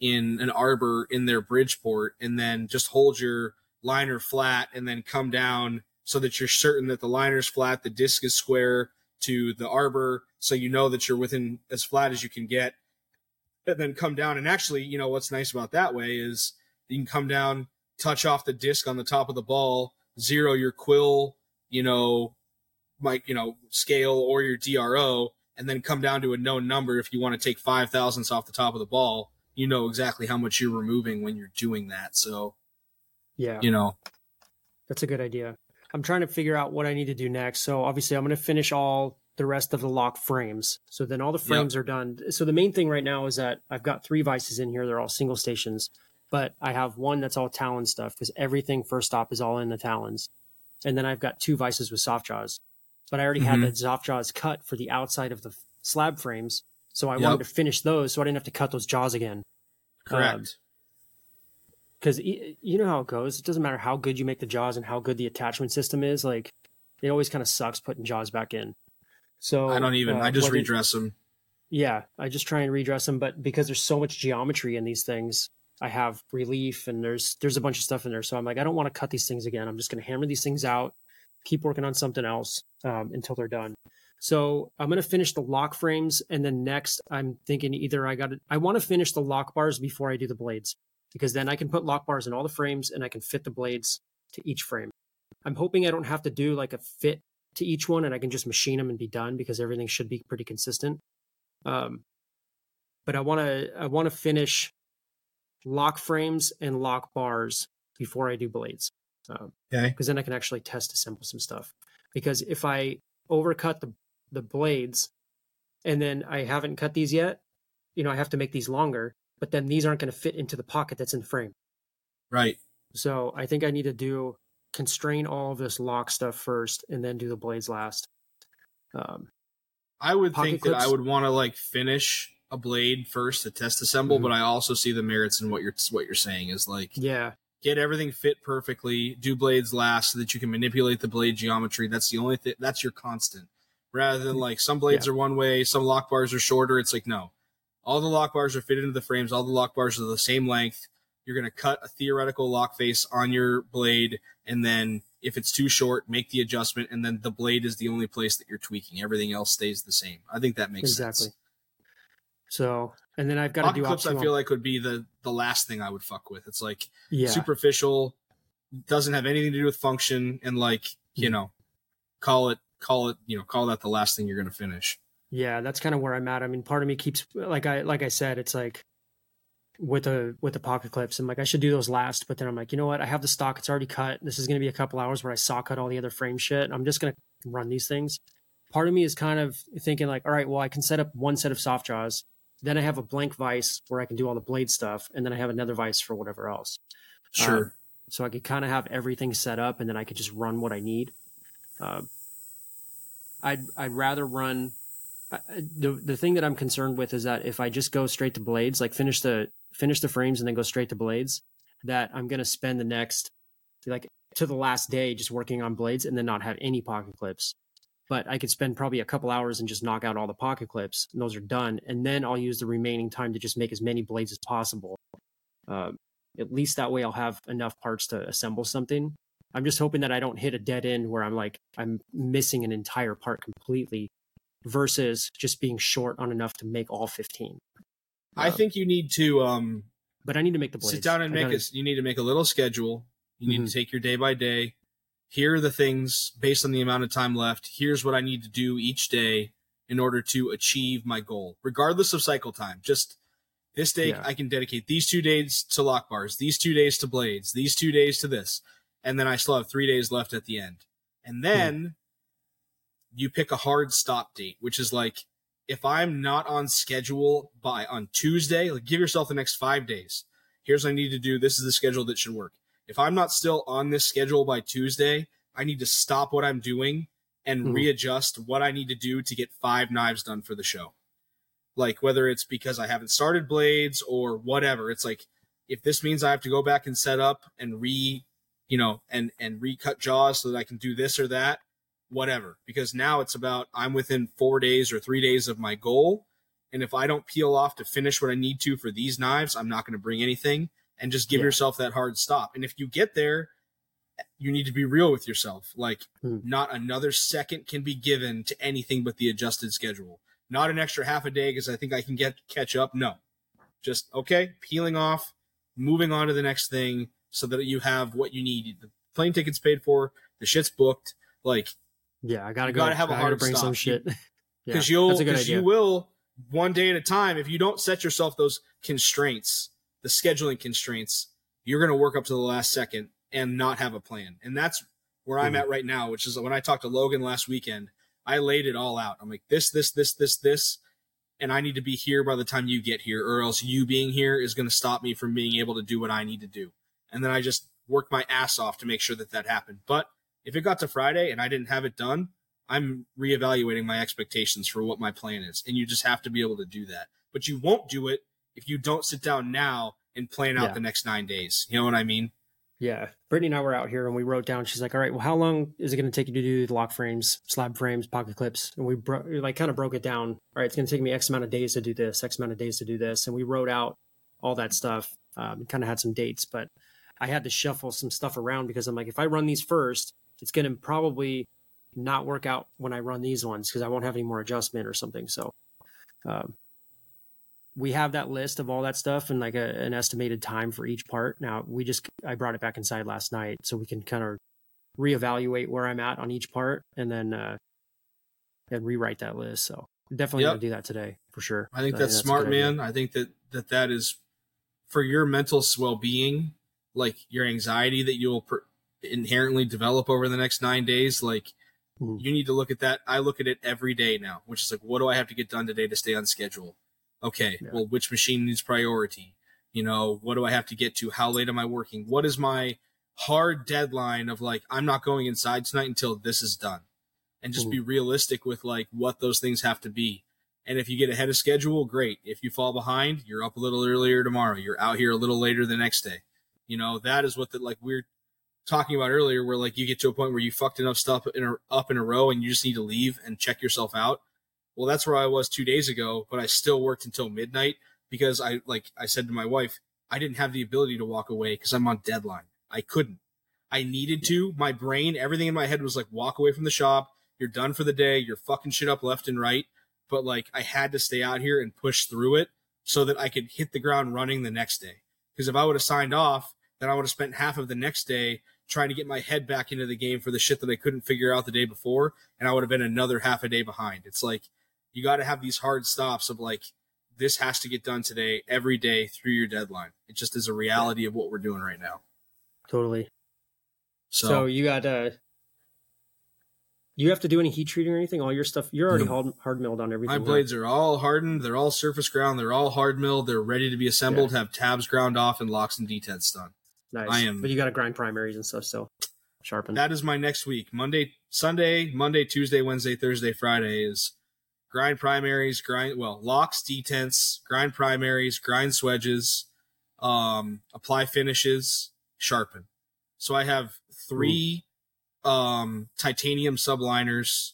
in an arbor in their Bridgeport and then just hold your liner flat and then come down so that you're certain that the liner's flat, the disc is square to the arbor. So you know that you're within as flat as you can get. And then come down, and actually, you know, what's nice about that way is you can come down, touch off the disc on the top of the ball, zero your quill, you know, like, you know, scale or your D R O, and then come down to a known number. If you want to take five thousandths off the top of the ball, you know exactly how much you're removing when you're doing that. So, yeah, you know, that's a good idea. I'm trying to figure out what I need to do next. So obviously I'm going to finish all the rest of the lock frames. So then all the frames yep. are done. So the main thing right now is that I've got three vices in here. They're all single stations, but I have one that's all Talon stuff because everything first stop is all in the Talons. And then I've got two vices with soft jaws, but I already mm-hmm. had the soft jaws cut for the outside of the slab frames. So I yep. wanted to finish those so I didn't have to cut those jaws again. Correct. Because um, e- you know how it goes. It doesn't matter how good you make the jaws and how good the attachment system is. Like it always kind of sucks putting jaws back in. So I don't even, uh, I just redress them. Yeah. I just try and redress them, but because there's so much geometry in these things, I have relief and there's, there's a bunch of stuff in there. So I'm like, I don't want to cut these things again. I'm just going to hammer these things out, keep working on something else um, until they're done. So I'm going to finish the lock frames. And then next I'm thinking either I got to, I want to finish the lock bars before I do the blades, because then I can put lock bars in all the frames and I can fit the blades to each frame. I'm hoping I don't have to do like a fit to each one and I can just machine them and be done because everything should be pretty consistent. Um, but I want to, I want to finish lock frames and lock bars before I do blades. Um, okay. Cause then I can actually test assemble some stuff, because if I overcut the, the blades and then I haven't cut these yet, you know, I have to make these longer, but then these aren't going to fit into the pocket that's in the frame. Right. So I think I need to do constrain all of this lock stuff first and then do the blades last. Um, I would think clips. that I would want to like finish a blade first to test assemble, mm-hmm. but I also see the merits in what you're, what you're saying is like, yeah, get everything fit perfectly, do blades last so that you can manipulate the blade geometry. That's the only thing that's your constant, rather than like some blades yeah. are one way. Some lock bars are shorter. It's like, no, all the lock bars are fitted into the frames. All the lock bars are the same length. You're going to cut a theoretical lock face on your blade. And then if it's too short, make the adjustment. And then the blade is the only place that you're tweaking. Everything else stays the same. I think that makes exactly. sense. So, and then I've got lock to do clips. I feel like would be the, the last thing I would fuck with. It's like yeah. superficial, doesn't have anything to do with function. And like, you know, call it, call it, you know, call that the last thing you're going to finish. Yeah. That's kind of where I'm at. I mean, part of me keeps like, I, like I said, it's like, with a with the pocket clips and like I should do those last, but then I'm like, you know what, I have the stock, it's already cut, this is going to be a couple hours where I saw cut all the other frame shit, I'm just going to run these things. Part of me is kind of thinking like, all right, well, I can set up one set of soft jaws, then I have a blank vise where I can do all the blade stuff, and then I have another vise for whatever else. Sure. Um, so I could kind of have everything set up and then I could just run what I need. um I'd I'd rather run I, the the thing that I'm concerned with is that if I just go straight to blades, like finish the finish the frames and then go straight to blades, that I'm going to spend the next, like to the last day, just working on blades and then not have any pocket clips. But I could spend probably a couple hours and just knock out all the pocket clips, and those are done. And then I'll use the remaining time to just make as many blades as possible. Um, at least that way I'll have enough parts to assemble something. I'm just hoping that I don't hit a dead end where I'm like, I'm missing an entire part completely versus just being short on enough to make all fifteen. Um, I think you need to, um, but I need to make the blades. Sit down and make us. You need to make a little schedule. You need mm-hmm. to take your day by day. Here are the things based on the amount of time left. Here's what I need to do each day in order to achieve my goal, regardless of cycle time. Just This day, yeah. I can dedicate these two days to lock bars, these two days to blades, these two days to this. And then I still have three days left at the end. And then hmm. you pick a hard stop date, which is like, if I'm not on schedule by on Tuesday, like, give yourself the next five days. Here's what I need to do. This is the schedule that should work. If I'm not still on this schedule by Tuesday, I need to stop what I'm doing and mm-hmm. readjust what I need to do to get five knives done for the show. Like, whether it's because I haven't started blades or whatever, it's like, if this means I have to go back and set up and re, you know, and, and recut jaws so that I can do this or that, whatever, because now it's about, I'm within four days or three days of my goal. And if I don't peel off to finish what I need to for these knives, I'm not going to bring anything, and just give yeah. yourself that hard stop. And if you get there, you need to be real with yourself. Like, mm. not another second can be given to anything but the adjusted schedule. Not an extra half a day because I think I can get catch up. No, just, okay, peeling off, moving on to the next thing so that you have what you need. The plane ticket's paid for, the shit's booked. Like, yeah, I gotta go. Gotta have I a hard bring stop. Some shit because yeah, you'll because you will one day at a time. If you don't set yourself those constraints, the scheduling constraints, you're gonna work up to the last second and not have a plan. And that's where I'm mm. at right now, which is when I talked to Logan last weekend, I laid it all out. I'm like, this, this, this, this, this, and I need to be here by the time you get here, or else you being here is going to stop me from being able to do what I need to do. And then I just worked my ass off to make sure that that happened. But if it got to Friday and I didn't have it done, I'm reevaluating my expectations for what my plan is. And you just have to be able to do that. But you won't do it if you don't sit down now and plan out yeah. the next nine days. You know what I mean? Yeah. Brittany and I were out here and we wrote down, she's like, all right, well, how long is it going to take you to do the lock frames, slab frames, pocket clips? And we bro- like kind of broke it down. All right, it's going to take me X amount of days to do this, X amount of days to do this. And we wrote out all that stuff. Um, kind of had some dates, but I had to shuffle some stuff around because I'm like, if I run these first, it's going to probably not work out when I run these ones because I won't have any more adjustment or something. So um, we have that list of all that stuff and like a, an estimated time for each part. Now we just, I brought it back inside last night so we can kind of reevaluate where I'm at on each part and then, uh, and rewrite that list. So definitely yep. gonna do that today for sure. I think that's, I think that's smart, man. I think that, that that is for your mental well-being, like your anxiety that you'll per- inherently develop over the next nine days. Like mm. you need to look at that. I look at it every day now, which is like, what do I have to get done today to stay on schedule? Okay, yeah. Well, which machine needs priority? You know, what do I have to get to? How late am I working? What is my hard deadline of like, I'm not going inside tonight until this is done? And just Ooh. Be realistic with like what those things have to be. And if you get ahead of schedule, great. If you fall behind, you're up a little earlier tomorrow. You're out here a little later the next day. You know, that is what the, like we we're talking about earlier, where like you get to a point where you fucked enough stuff in a, up in a row and you just need to leave and check yourself out. Well, that's where I was two days ago, but I still worked until midnight because I, like I said to my wife, I didn't have the ability to walk away because I'm on deadline. I couldn't. I needed to. My brain, everything in my head was like, walk away from the shop. You're done for the day. You're fucking shit up left and right. But like, I had to stay out here and push through it so that I could hit the ground running the next day. Because if I would have signed off, then I would have spent half of the next day trying to get my head back into the game for the shit that I couldn't figure out the day before. And I would have been another half a day behind. It's like, you got to have these hard stops of like, this has to get done today, every day through your deadline. It just is a reality yeah. of what we're doing right now. Totally. So, so you got, uh, you have to do any heat treating or anything? All your stuff, you're already no. hard, hard milled on everything. My blades right? are all hardened. They're all surface ground. They're all hard milled. They're ready to be assembled, yeah. have tabs ground off and locks and detents done. Nice. I am, but you got to grind primaries and stuff. So sharpen. That is my next week. Monday, Sunday, Monday, Tuesday, Wednesday, Thursday, Friday is grind primaries, grind, well, locks, detents, grind primaries, grind swedges, um, apply finishes, sharpen. So I have three Ooh. um titanium subliners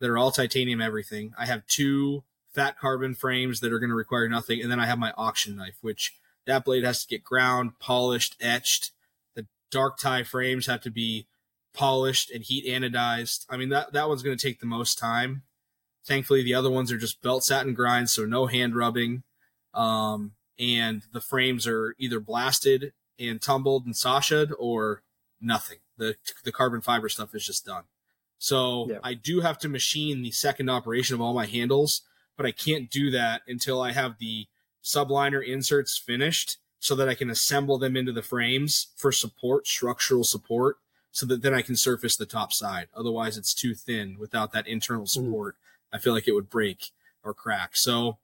that are all titanium everything. I have two fat carbon frames that are going to require nothing. And then I have my auction knife, which that blade has to get ground, polished, etched. The dark tie frames have to be polished and heat anodized. I mean, that, that one's going to take the most time. Thankfully, the other ones are just belt satin grinds, so no hand rubbing. Um, and the frames are either blasted and tumbled and sasha'd or nothing. The the carbon fiber stuff is just done. So yeah. I do have to machine the second operation of all my handles, but I can't do that until I have the subliner inserts finished so that I can assemble them into the frames for support, structural support, so that then I can surface the top side. Otherwise, it's too thin without that internal support. Mm. I feel like it would break or crack. So,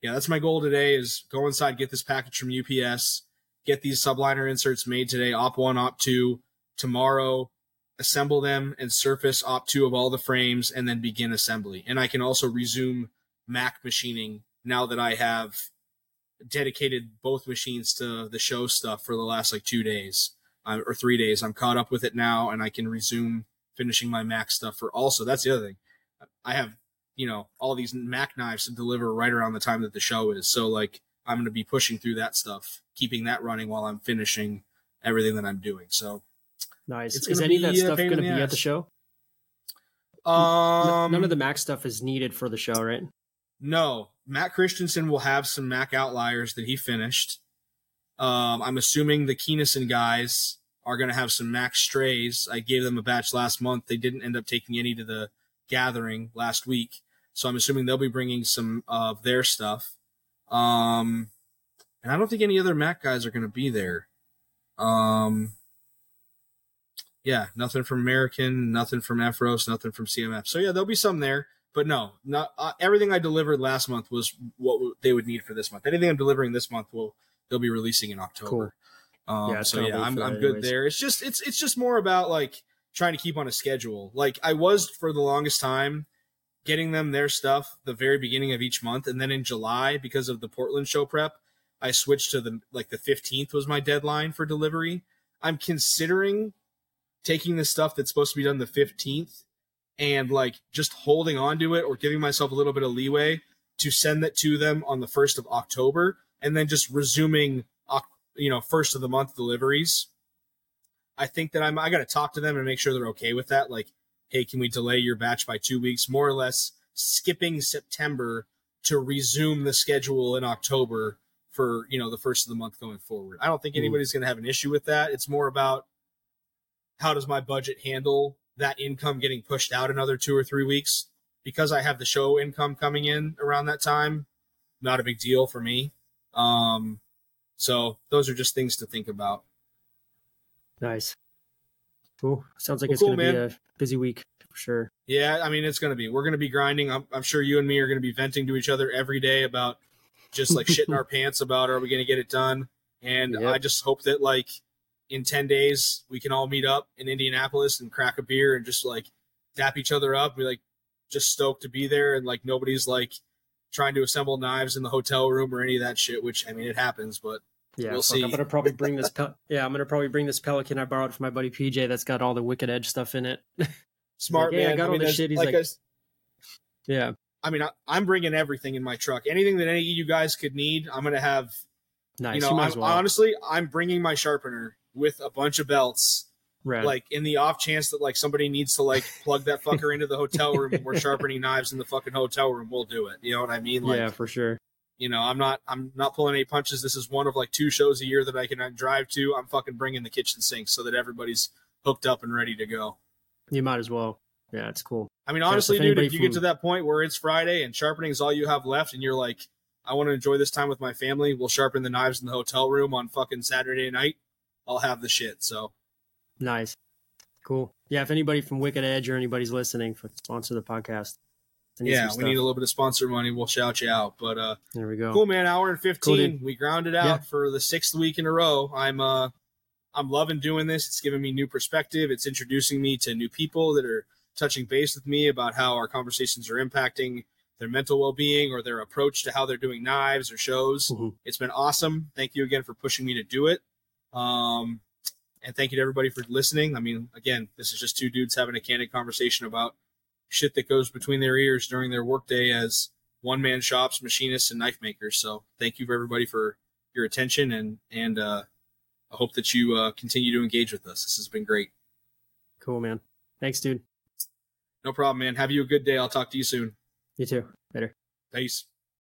yeah, that's my goal today is go inside, get this package from U P S, get these subliner inserts made today, op one, op two, tomorrow, assemble them and surface op two of all the frames and then begin assembly. And I can also resume Mac machining now that I have dedicated both machines to the show stuff for the last like two days uh, or three days. I'm caught up with it now and I can resume finishing my Mac stuff for also. That's the other thing. I have, you know, all these Mac knives to deliver right around the time that the show is. So like I'm going to be pushing through that stuff, keeping that running while I'm finishing everything that I'm doing. So nice. Is any of that stuff going to be at the show? Um, None of the Mac stuff is needed for the show, right? No. Matt Christensen will have some Mac outliers that he finished. Um, I'm assuming the Keenison guys are going to have some Mac strays. I gave them a batch last month. They didn't end up taking any to the gathering last week. So I'm assuming they'll be bringing some of their stuff. Um, and I don't think any other Mac guys are going to be there. Um... Yeah, nothing from American, nothing from Efros, nothing from C M F. So, yeah, there'll be some there. But, no, not uh, everything I delivered last month was what w- they would need for this month. Anything I'm delivering this month, will they'll be releasing in October. Cool. Um, yeah, so, yeah, I'm, I'm good there. It's just it's it's just more about, like, trying to keep on a schedule. Like, I was, for the longest time, getting them their stuff the very beginning of each month. And then in July, because of the Portland show prep, I switched to, the like, the fifteenth was my deadline for delivery. I'm considering taking the stuff that's supposed to be done the fifteenth and like just holding on to it or giving myself a little bit of leeway to send that to them on the first of October and then just resuming, you know, first of the month deliveries. I think that I'm, I got to talk to them and make sure they're okay with that. Like, hey, can we delay your batch by two weeks, more or less skipping September to resume the schedule in October for, you know, the first of the month going forward. I don't think anybody's going to have an issue with that. It's more about, how does my budget handle that income getting pushed out another two or three weeks? Because I have the show income coming in around that time, not a big deal for me. Um, so those are just things to think about. Nice. Cool. Sounds like well, it's cool, going to be a busy week for sure. Yeah. I mean, it's going to be, we're going to be grinding. I'm, I'm sure you and me are going to be venting to each other every day about just like shitting our pants about, are we going to get it done? And yep. I just hope that like, in ten days, we can all meet up in Indianapolis and crack a beer and just like dap each other up. We're like just stoked to be there. And like, nobody's like trying to assemble knives in the hotel room or any of that shit, which I mean, it happens, but yeah, we'll see. I'm going to probably bring this. Pe- yeah. I'm going to probably bring this Pelican I borrowed from my buddy P J. That's got all the Wicked Edge stuff in it. Smart like, man. Hey, I got I all mean, this shit. He's like, like a, yeah, I mean, I, I'm bringing everything in my truck. Anything that any of you guys could need. I'm going to have, nice. you know, you I'm, well. honestly, I'm bringing my sharpener with a bunch of belts, right. Like in the off chance that like somebody needs to like plug that fucker into the hotel room and we're sharpening knives in the fucking hotel room, we'll do it. You know what I mean? Like, yeah, for sure. You know, I'm not, I'm not pulling any punches. This is one of like two shows a year that I can drive to. I'm fucking bringing the kitchen sink so that everybody's hooked up and ready to go. You might as well. Yeah, it's cool. I mean, honestly, so if dude, if you from... get to that point where it's Friday and sharpening is all you have left and you're like, I want to enjoy this time with my family. We'll sharpen the knives in the hotel room on fucking Saturday night. I'll have the shit. So nice. Cool. Yeah. If anybody from Wicked Edge or anybody's listening for sponsor the podcast. Yeah. We need a little bit of sponsor money. We'll shout you out, but, uh, there we go. Cool, man. Hour and fifteen. Cool, we grounded out yeah. for the sixth week in a row. I'm, uh, I'm loving doing this. It's giving me new perspective. It's introducing me to new people that are touching base with me about how our conversations are impacting their mental well-being or their approach to how they're doing knives or shows. Mm-hmm. It's been awesome. Thank you again for pushing me to do it. Um, and thank you to everybody for listening. I mean, again, this is just two dudes having a candid conversation about shit that goes between their ears during their workday as one-man shops, machinists, and knife makers. So thank you for everybody for your attention, and, and uh, I hope that you uh, continue to engage with us. This has been great. Cool, man. Thanks, dude. No problem, man. Have you a good day. I'll talk to you soon. You too. Later. Peace.